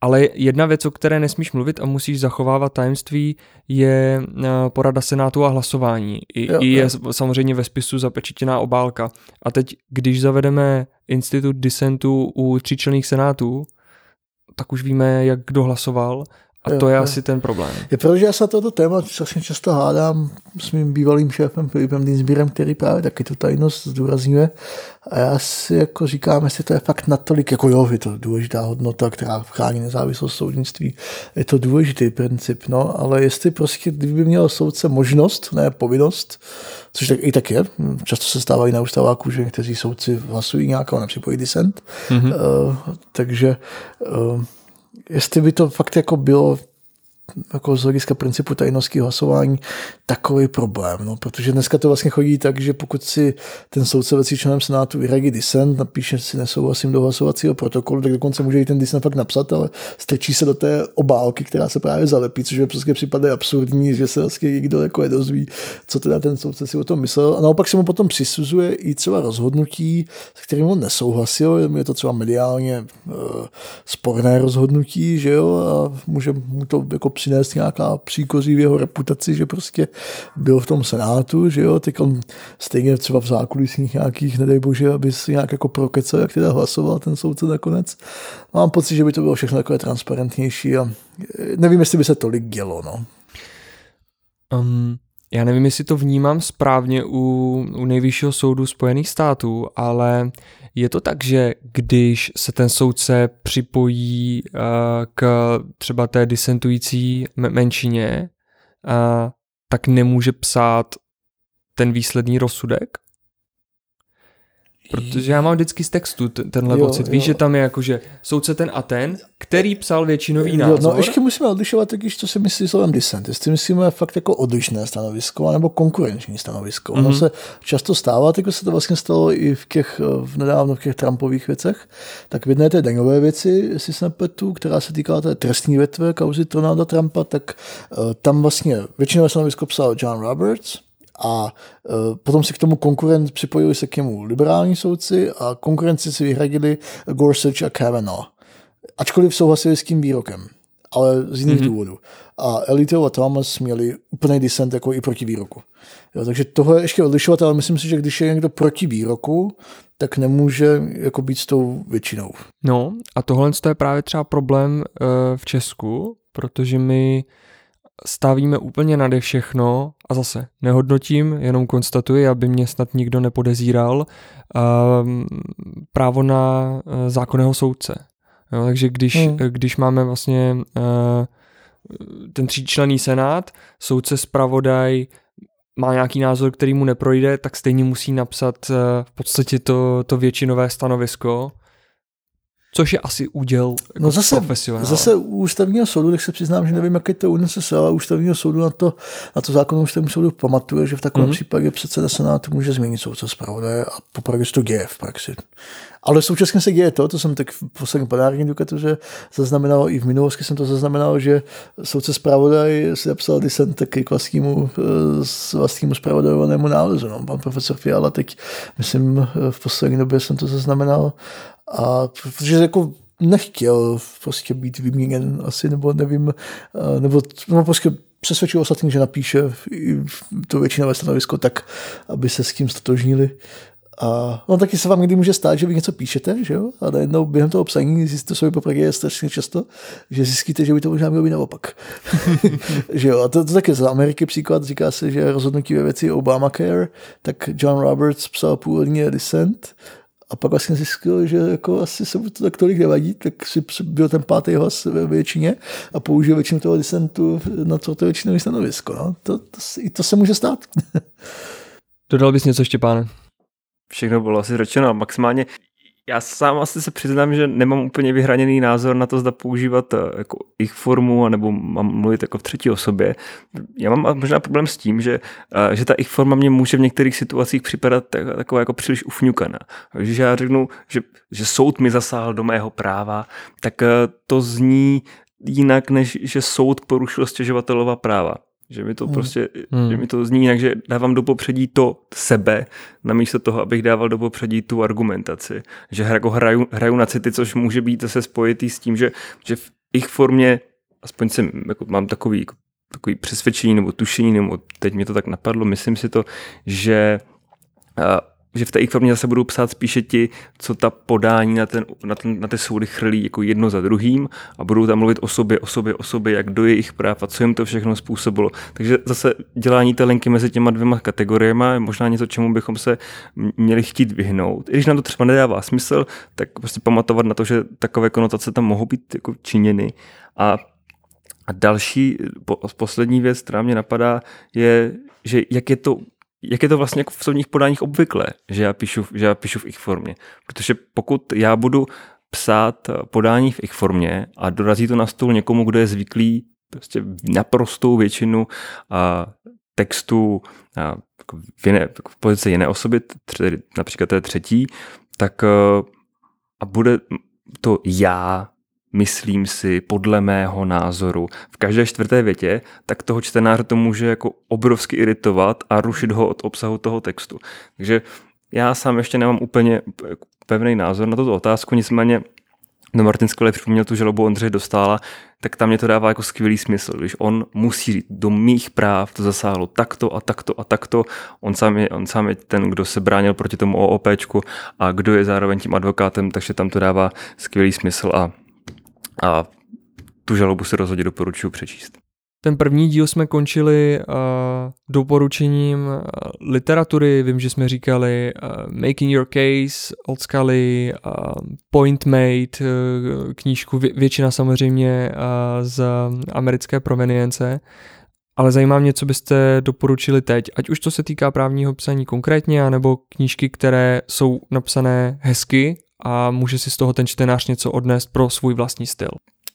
ale jedna věc, o které nesmíš mluvit a musíš zachovávat tajemství, je porada senátu a hlasování. I je samozřejmě ve spisu zapečetěná obálka. A teď, když zavedeme institut disentu u tříčlenných senátů, tak už víme, jak kdo hlasoval. A to je asi ten problém. Je pravda, že já se na toto téma strašně často hádám s mým bývalým šéfem Filipem Dinsbírem, který právě taky tu tajnost zdůrazňuje. A já si jako říkám, jestli to je fakt natolik, jako jo, je to důležitá hodnota, která chrání nezávislost soudnictví. Je to důležitý princip, no, ale jestli prostě, kdyby měl soudce možnost, ne povinnost, což tak, i tak je, často se stávají na ústaváku, že někteří soudci hlasují nějak, ale nepřipojí disent. Mm-hmm. Takže... Jestli by to fakt jako bylo jako z hlediska principu tajnosti hlasování takový problém, no, protože dneska to vlastně chodí tak, že pokud si ten soudce ve členem senátu vyradí disent, napíše si nesouhlasím do hlasovacího protokolu, tak dokonce může i ten disent fakt napsat, ale strčí se do té obálky, která se právě zalepí, což je prostě připadá absurdní, že se vlastně nikdo jako nedozví, co teda ten soudce si o tom myslel. A naopak se mu potom přisuzuje i třeba rozhodnutí, s kterým on nesouhlasil, je to třeba mediálně sporné rozhodnutí, že jo, a může mu to jako přinést nějaká příkoří v jeho reputaci, že prostě byl v tom senátu, že jo, tak on stejně třeba v zákulisních nějakých, nedej bože, aby si nějak jako prokecal, jak teda hlasoval ten soudce nakonec. Mám pocit, že by to bylo všechno takové transparentnější a nevím, jestli by se tolik dělo, no. Já nevím, jestli to vnímám správně u Nejvyššího soudu Spojených států, ale je to tak, že když se ten soudce připojí k třeba té disentující menšině, tak nemůže psát ten výsledný rozsudek? Protože já mám vždycky z textu tenhle pocit. Víš, že tam je jakože soudce ten a ten, který psal většinový názor. No ještě musíme odlišovat taky, co si myslí slovem dissent. Jestli myslíme fakt jako odlišné stanovisko nebo konkurenční stanovisko. Ono se často stává, jako se to vlastně stalo i v nedávno v těch Trumpových věcech. Tak v jedné té daňové věci, jestli se nepletu, která se týká té trestní větve kauzy Donalda Trumpa, tak tam vlastně většinové stanovisko psal John Roberts, a potom si k tomu konkurent připojili se k němu liberální soudci a konkurenci si vyhradili Gorsuch a Kavanaugh. Ačkoliv souhlasili s tím výrokem. ale z jiných důvodů. A Eliteo a Thomas měli úplný disent jako i proti výroku. Jo, takže tohle je ještě odlišovat, ale myslím si, že když je někdo proti výroku, tak nemůže jako být s tou většinou. No a tohle je právě třeba problém v Česku, protože my stavíme úplně nade všechno a zase nehodnotím, jenom konstatuji, aby mě snad nikdo nepodezíral právo na zákonného soudce. Jo, takže když máme vlastně ten tříčlenný senát, soudce, zpravodaj má nějaký názor, který mu neprojde, tak stejně musí napsat v podstatě to většinové stanovisko, což je asi úděl jako no zase u ústavního soudu, tak se přiznám, že nevím, jak je to u NSS, ale ústavního soudu na to zákon ústavního soudu pamatuje, že v takovém případě předseda senátu může změnit soudce zpravodaje a popravdě se to děje v praxi. Ale současně se děje to jsem tak v posledním plenárním judikatuře zaznamenal, i v minulosti jsem to zaznamenal, že soudce zpravodaj si napsal disent taky k vlastnímu zpravodajovanému nálezu. No, pan profesor Fiala teď, myslím, v poslední době jsem to zaznamenal, a protože jako nechtěl prostě být vyměněn asi, nebo prostě přesvědčil ostatní, že napíše to většinové stanovisko tak, aby se s tím stotožnili. A no taky se vám někdy může stát, že vy něco píšete, že jo? A najednou během toho psaní zjistíte, co vy popravdě strašně často, že zjistíte, že by to možná mělo být naopak. Že jo? A to taky z Ameriky příklad, říká se, že rozhodnutí ve věci Obamacare, tak John Roberts psal původně dissent, a pak vlastně zjistil, že jako asi se mu to tak tolik nevadí, tak si byl ten pátý hlas ve většině a použil většinu toho disentu na to většinové stanovisko. No. To se může stát. Dodal bys něco, Štěpáne? Všechno bylo asi řečeno maximálně. Já sám asi se přiznám, že nemám úplně vyhraněný názor na to, zda používat jako jejich formu, anebo mám mluvit jako v třetí osobě. Já mám možná problém s tím, že ta jejich forma mě může v některých situacích připadat taková jako příliš ufňukaná. Když já řeknu, že soud mi zasáhl do mého práva, tak to zní jinak, než že soud porušil stěžovatelova práva. Že mi to že mi to zní jinak, že dávám do popředí to sebe, namísto toho, abych dával do popředí tu argumentaci. Že hraju na city, což může být zase spojitý s tím, že v jejich formě, aspoň jsem, jako, mám takový přesvědčení nebo tušení, nebo teď mě to tak napadlo, myslím si to, že v té jejich formě zase budou psát spíše ti, co ta podání na ty soudy chrlí jako jedno za druhým a budou tam mluvit o sobě, jak do jejich práv a co jim to všechno způsobilo. Takže zase dělání té linky mezi těma dvěma kategoriemi je možná něco, čemu bychom se měli chtít vyhnout. I když nám to třeba nedává smysl, tak prostě pamatovat na to, že takové konotace tam mohou být jako činěny. A další, poslední věc, která mě napadá, je, že jak je to vlastně jako v soudních podáních obvykle, že já píšu v ich formě. Protože pokud já budu psát podání v ich formě a dorazí to na stůl někomu, kdo je zvyklý prostě naprostou většinu textu v pozici jiné osoby, například té třetí, tak a bude to já, myslím si, podle mého názoru, v každé čtvrté větě, tak toho čtenáře to může jako obrovsky iritovat a rušit ho od obsahu toho textu. Takže já sám ještě nemám úplně pevný názor na tuto otázku, nicméně Martin skvěle připomněl tu žalobu Ondřeje Dostala, tak tam mě to dává jako skvělý smysl, když on musí říct, do mých práv to zasáhlo takto a takto a takto. On sám je ten, kdo se bránil proti tomu OOPčku a kdo je zároveň tím advokátem, takže tam to dává skvělý smysl a tu žalobu si rozhodně doporučuji přečíst. Ten první díl jsme končili doporučením literatury, vím, že jsme říkali Making Your Case od Scaly, Point Made, knížku, většina samozřejmě z americké provenience, ale zajímá mě, co byste doporučili teď, ať už to se týká právního psaní konkrétně, anebo knížky, které jsou napsané hezky, a může si z toho ten čtenář něco odnést pro svůj vlastní styl.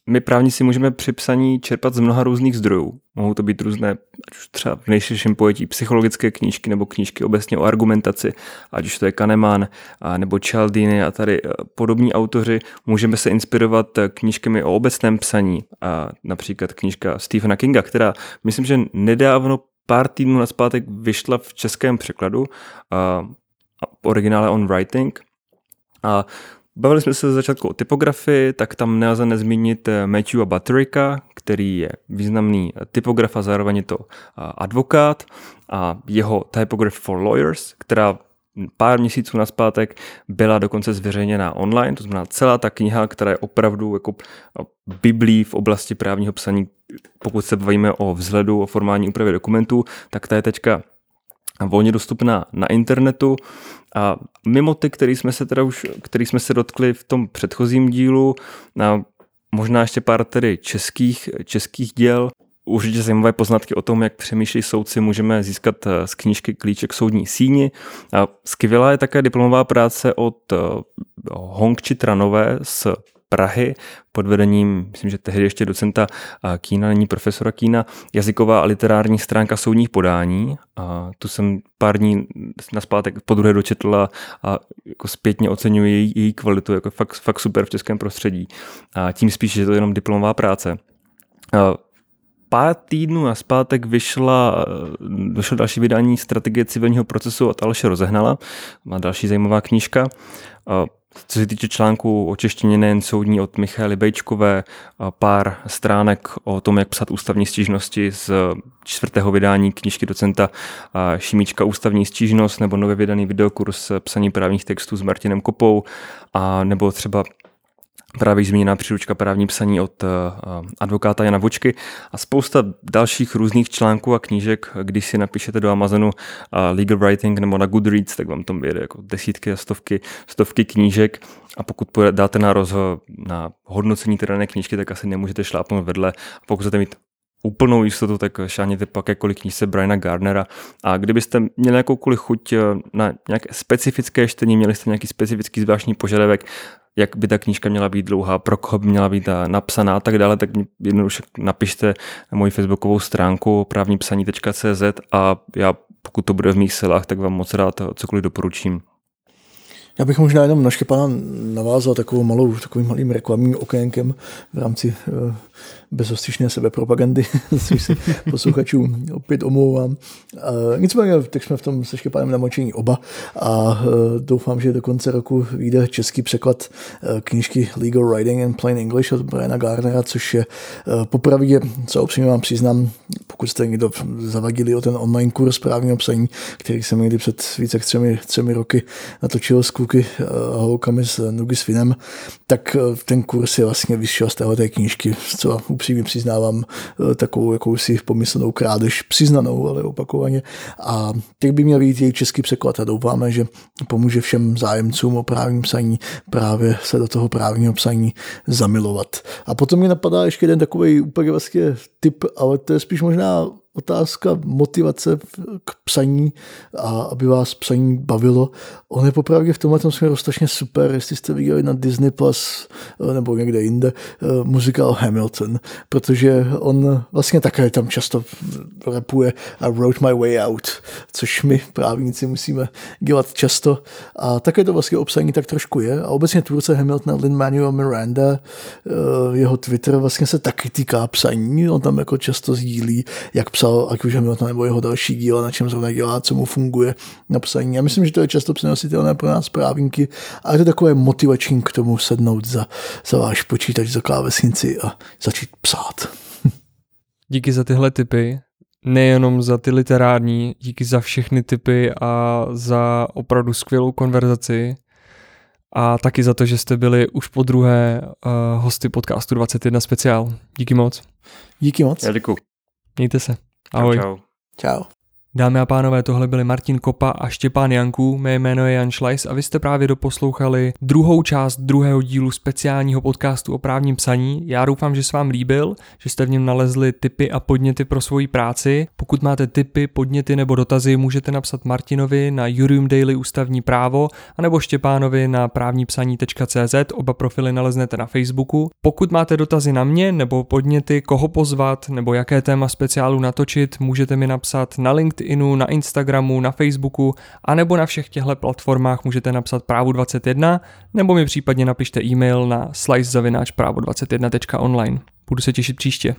My právníci můžeme při psaní čerpat z mnoha různých zdrojů. Mohou to být různé, ať už třeba v nejširším pojetí psychologické knížky nebo knížky obecně o argumentaci, ať už to je Kahneman nebo Cialdini a tady podobní autoři. Můžeme se inspirovat knížkami o obecném psaní, a například knížka Stephena Kinga, která myslím, že nedávno pár týdnů nazpátek vyšla v českém překladu, originále On Writing. A Bavili jsme se začátku o typografii, tak tam nelze nezmínit Matthewa Buttericka, který je významný typograf a zároveň je to advokát, a jeho Typography for Lawyers, která pár měsíců nazpátek byla dokonce zveřejněná online, to znamená celá ta kniha, která je opravdu jako biblí v oblasti právního psaní, pokud se bavíme o vzhledu, o formální úpravě dokumentů, tak ta je teďka volně dostupná na internetu. A mimo ty, který jsme se dotkli v tom předchozím dílu, a možná ještě pár tedy českých děl. Určitě zajímavé poznatky o tom, jak přemýšlí soudci, můžeme získat z knížky Klíč k soudní síni. A skvělá je také diplomová práce od Hongči Tranové z Prahy pod vedením, myslím, že tehdy ještě docenta Kína, není profesora Kína, jazyková a literární stránka soudních podání. A tu jsem pár dní nazpátek podruhé dočetla a jako zpětně oceňuji její kvalitu, jako fakt super v českém prostředí. A tím spíš, že to je jenom diplomová práce. Pár týdnů nazpátek došlo další vydání Strategie civilního procesu od Aleše Rozehnala. Má další zajímavá knížka. Co se týče článku o češtině nejen soudní od Michaely Bejčkové, pár stránek o tom, jak psat ústavní stížnosti z 4. vydání knížky docenta Šimíčka Ústavní stížnost, nebo nově vydaný videokurs psaní právních textů s Martinem Kopou, a nebo třeba právě zmíněná příručka právní psaní od advokáta Jana Vočky a spousta dalších různých článků a knížek. Když si napíšete do Amazonu Legal Writing nebo na Goodreads, tak vám tam vyjde jako desítky a stovky knížek, a pokud dáte na hodnocení té dané knížky, tak asi nemůžete šlápnout vedle. Pokud chcete mít úplnou jistotu, tak šáhněte po jakékoliv knížce Briana Garnera. A kdybyste měli nějakoukoliv chuť na nějaké specifické čtení, měli jste nějaký specifický zvláštní požadavek, jak by ta knížka měla být dlouhá, pro koho by měla být napsaná a tak dále, tak jednoduše napište na moji facebookovou stránku právnípsaní.cz a já, pokud to bude v mých silách, tak vám moc rád cokoliv doporučím. Já bych možná jenom na Štěpána navázal takovým malým reklamním okénkem v rámci bezostyšné sebepropagandy, což se posluchačům opět omlouvám. Nicméně, tak jsme v tom se Štěpánem namočení oba a doufám, že do konce roku vyjde český překlad knížky Legal Writing in Plain English od Briana Garnera, což je popravdě, co upřímně vám přiznám, pokud jste někdo zavadili o ten online kurz právního psaní, který jsem někdy před více jak 3 roky natočil s kluky a holkami z Nugy s Finem, tak ten kurz je vlastně vyšel z téhleté knížky, co upřímně přiznávám, takovou jakousi pomyslnou krádež, přiznanou, ale opakovaně. A teď by měl být její český překlad a doufáme, že pomůže všem zájemcům o právním psaní právě se do toho právního psaní zamilovat. A potom mi napadá ještě jeden takový úplně vlastně tip, ale to je spíš možná otázka motivace k psaní, a aby vás psaní bavilo. On je popravdě v tomhle směru strašně super, jestli jste viděli na Disney Plus nebo někde jinde muzikál Hamilton, protože on vlastně také tam často rapuje I wrote my way out, což my právníci musíme dělat často, a také to vlastně o psaní tak trošku je, a obecně tvůrce Hamiltona Lin-Manuel Miranda, jeho Twitter vlastně se taky týká psaní, on tam jako často sdílí, jak psaní, ať už Hamilton nebo jeho další díla, na čem zrovna dělá, co mu funguje na psaní. Já myslím, že to je často přenositelné pro nás právníky, a je to takové motivační k tomu sednout za váš počítač, za klávesnici a začít psát. Díky za tyhle tipy, nejenom za ty literární, díky za všechny tipy a za opravdu skvělou konverzaci a taky za to, že jste byli už po druhé hosty podcastu 21 speciál. Díky moc. Díky moc. Já děkuju. Mějte se. Ahoj. Čau. Čau. Dámy a pánové, tohle byli Martin Kopa a Štěpán Janků, mé jméno je Jan Schlaiss a vy jste právě doposlouchali druhou část druhého dílu speciálního podcastu o právním psaní. Já doufám, že se vám líbil, že jste v něm nalezli tipy a podněty pro svoji práci. Pokud máte tipy, podněty nebo dotazy, můžete napsat Martinovi na Jurium Daily ústavní právo anebo Štěpánovi na právnípsaní.cz, oba profily naleznete na Facebooku. Pokud máte dotazy na mě nebo podněty, koho pozvat nebo jaké téma speciálu natočit, můžete mi napsat na LinkedIn, na Instagramu, na Facebooku a nebo na všech těchto platformách můžete napsat právu21, nebo mi případně napište e-mail na slice@pravo21.online. Budu se těšit příště.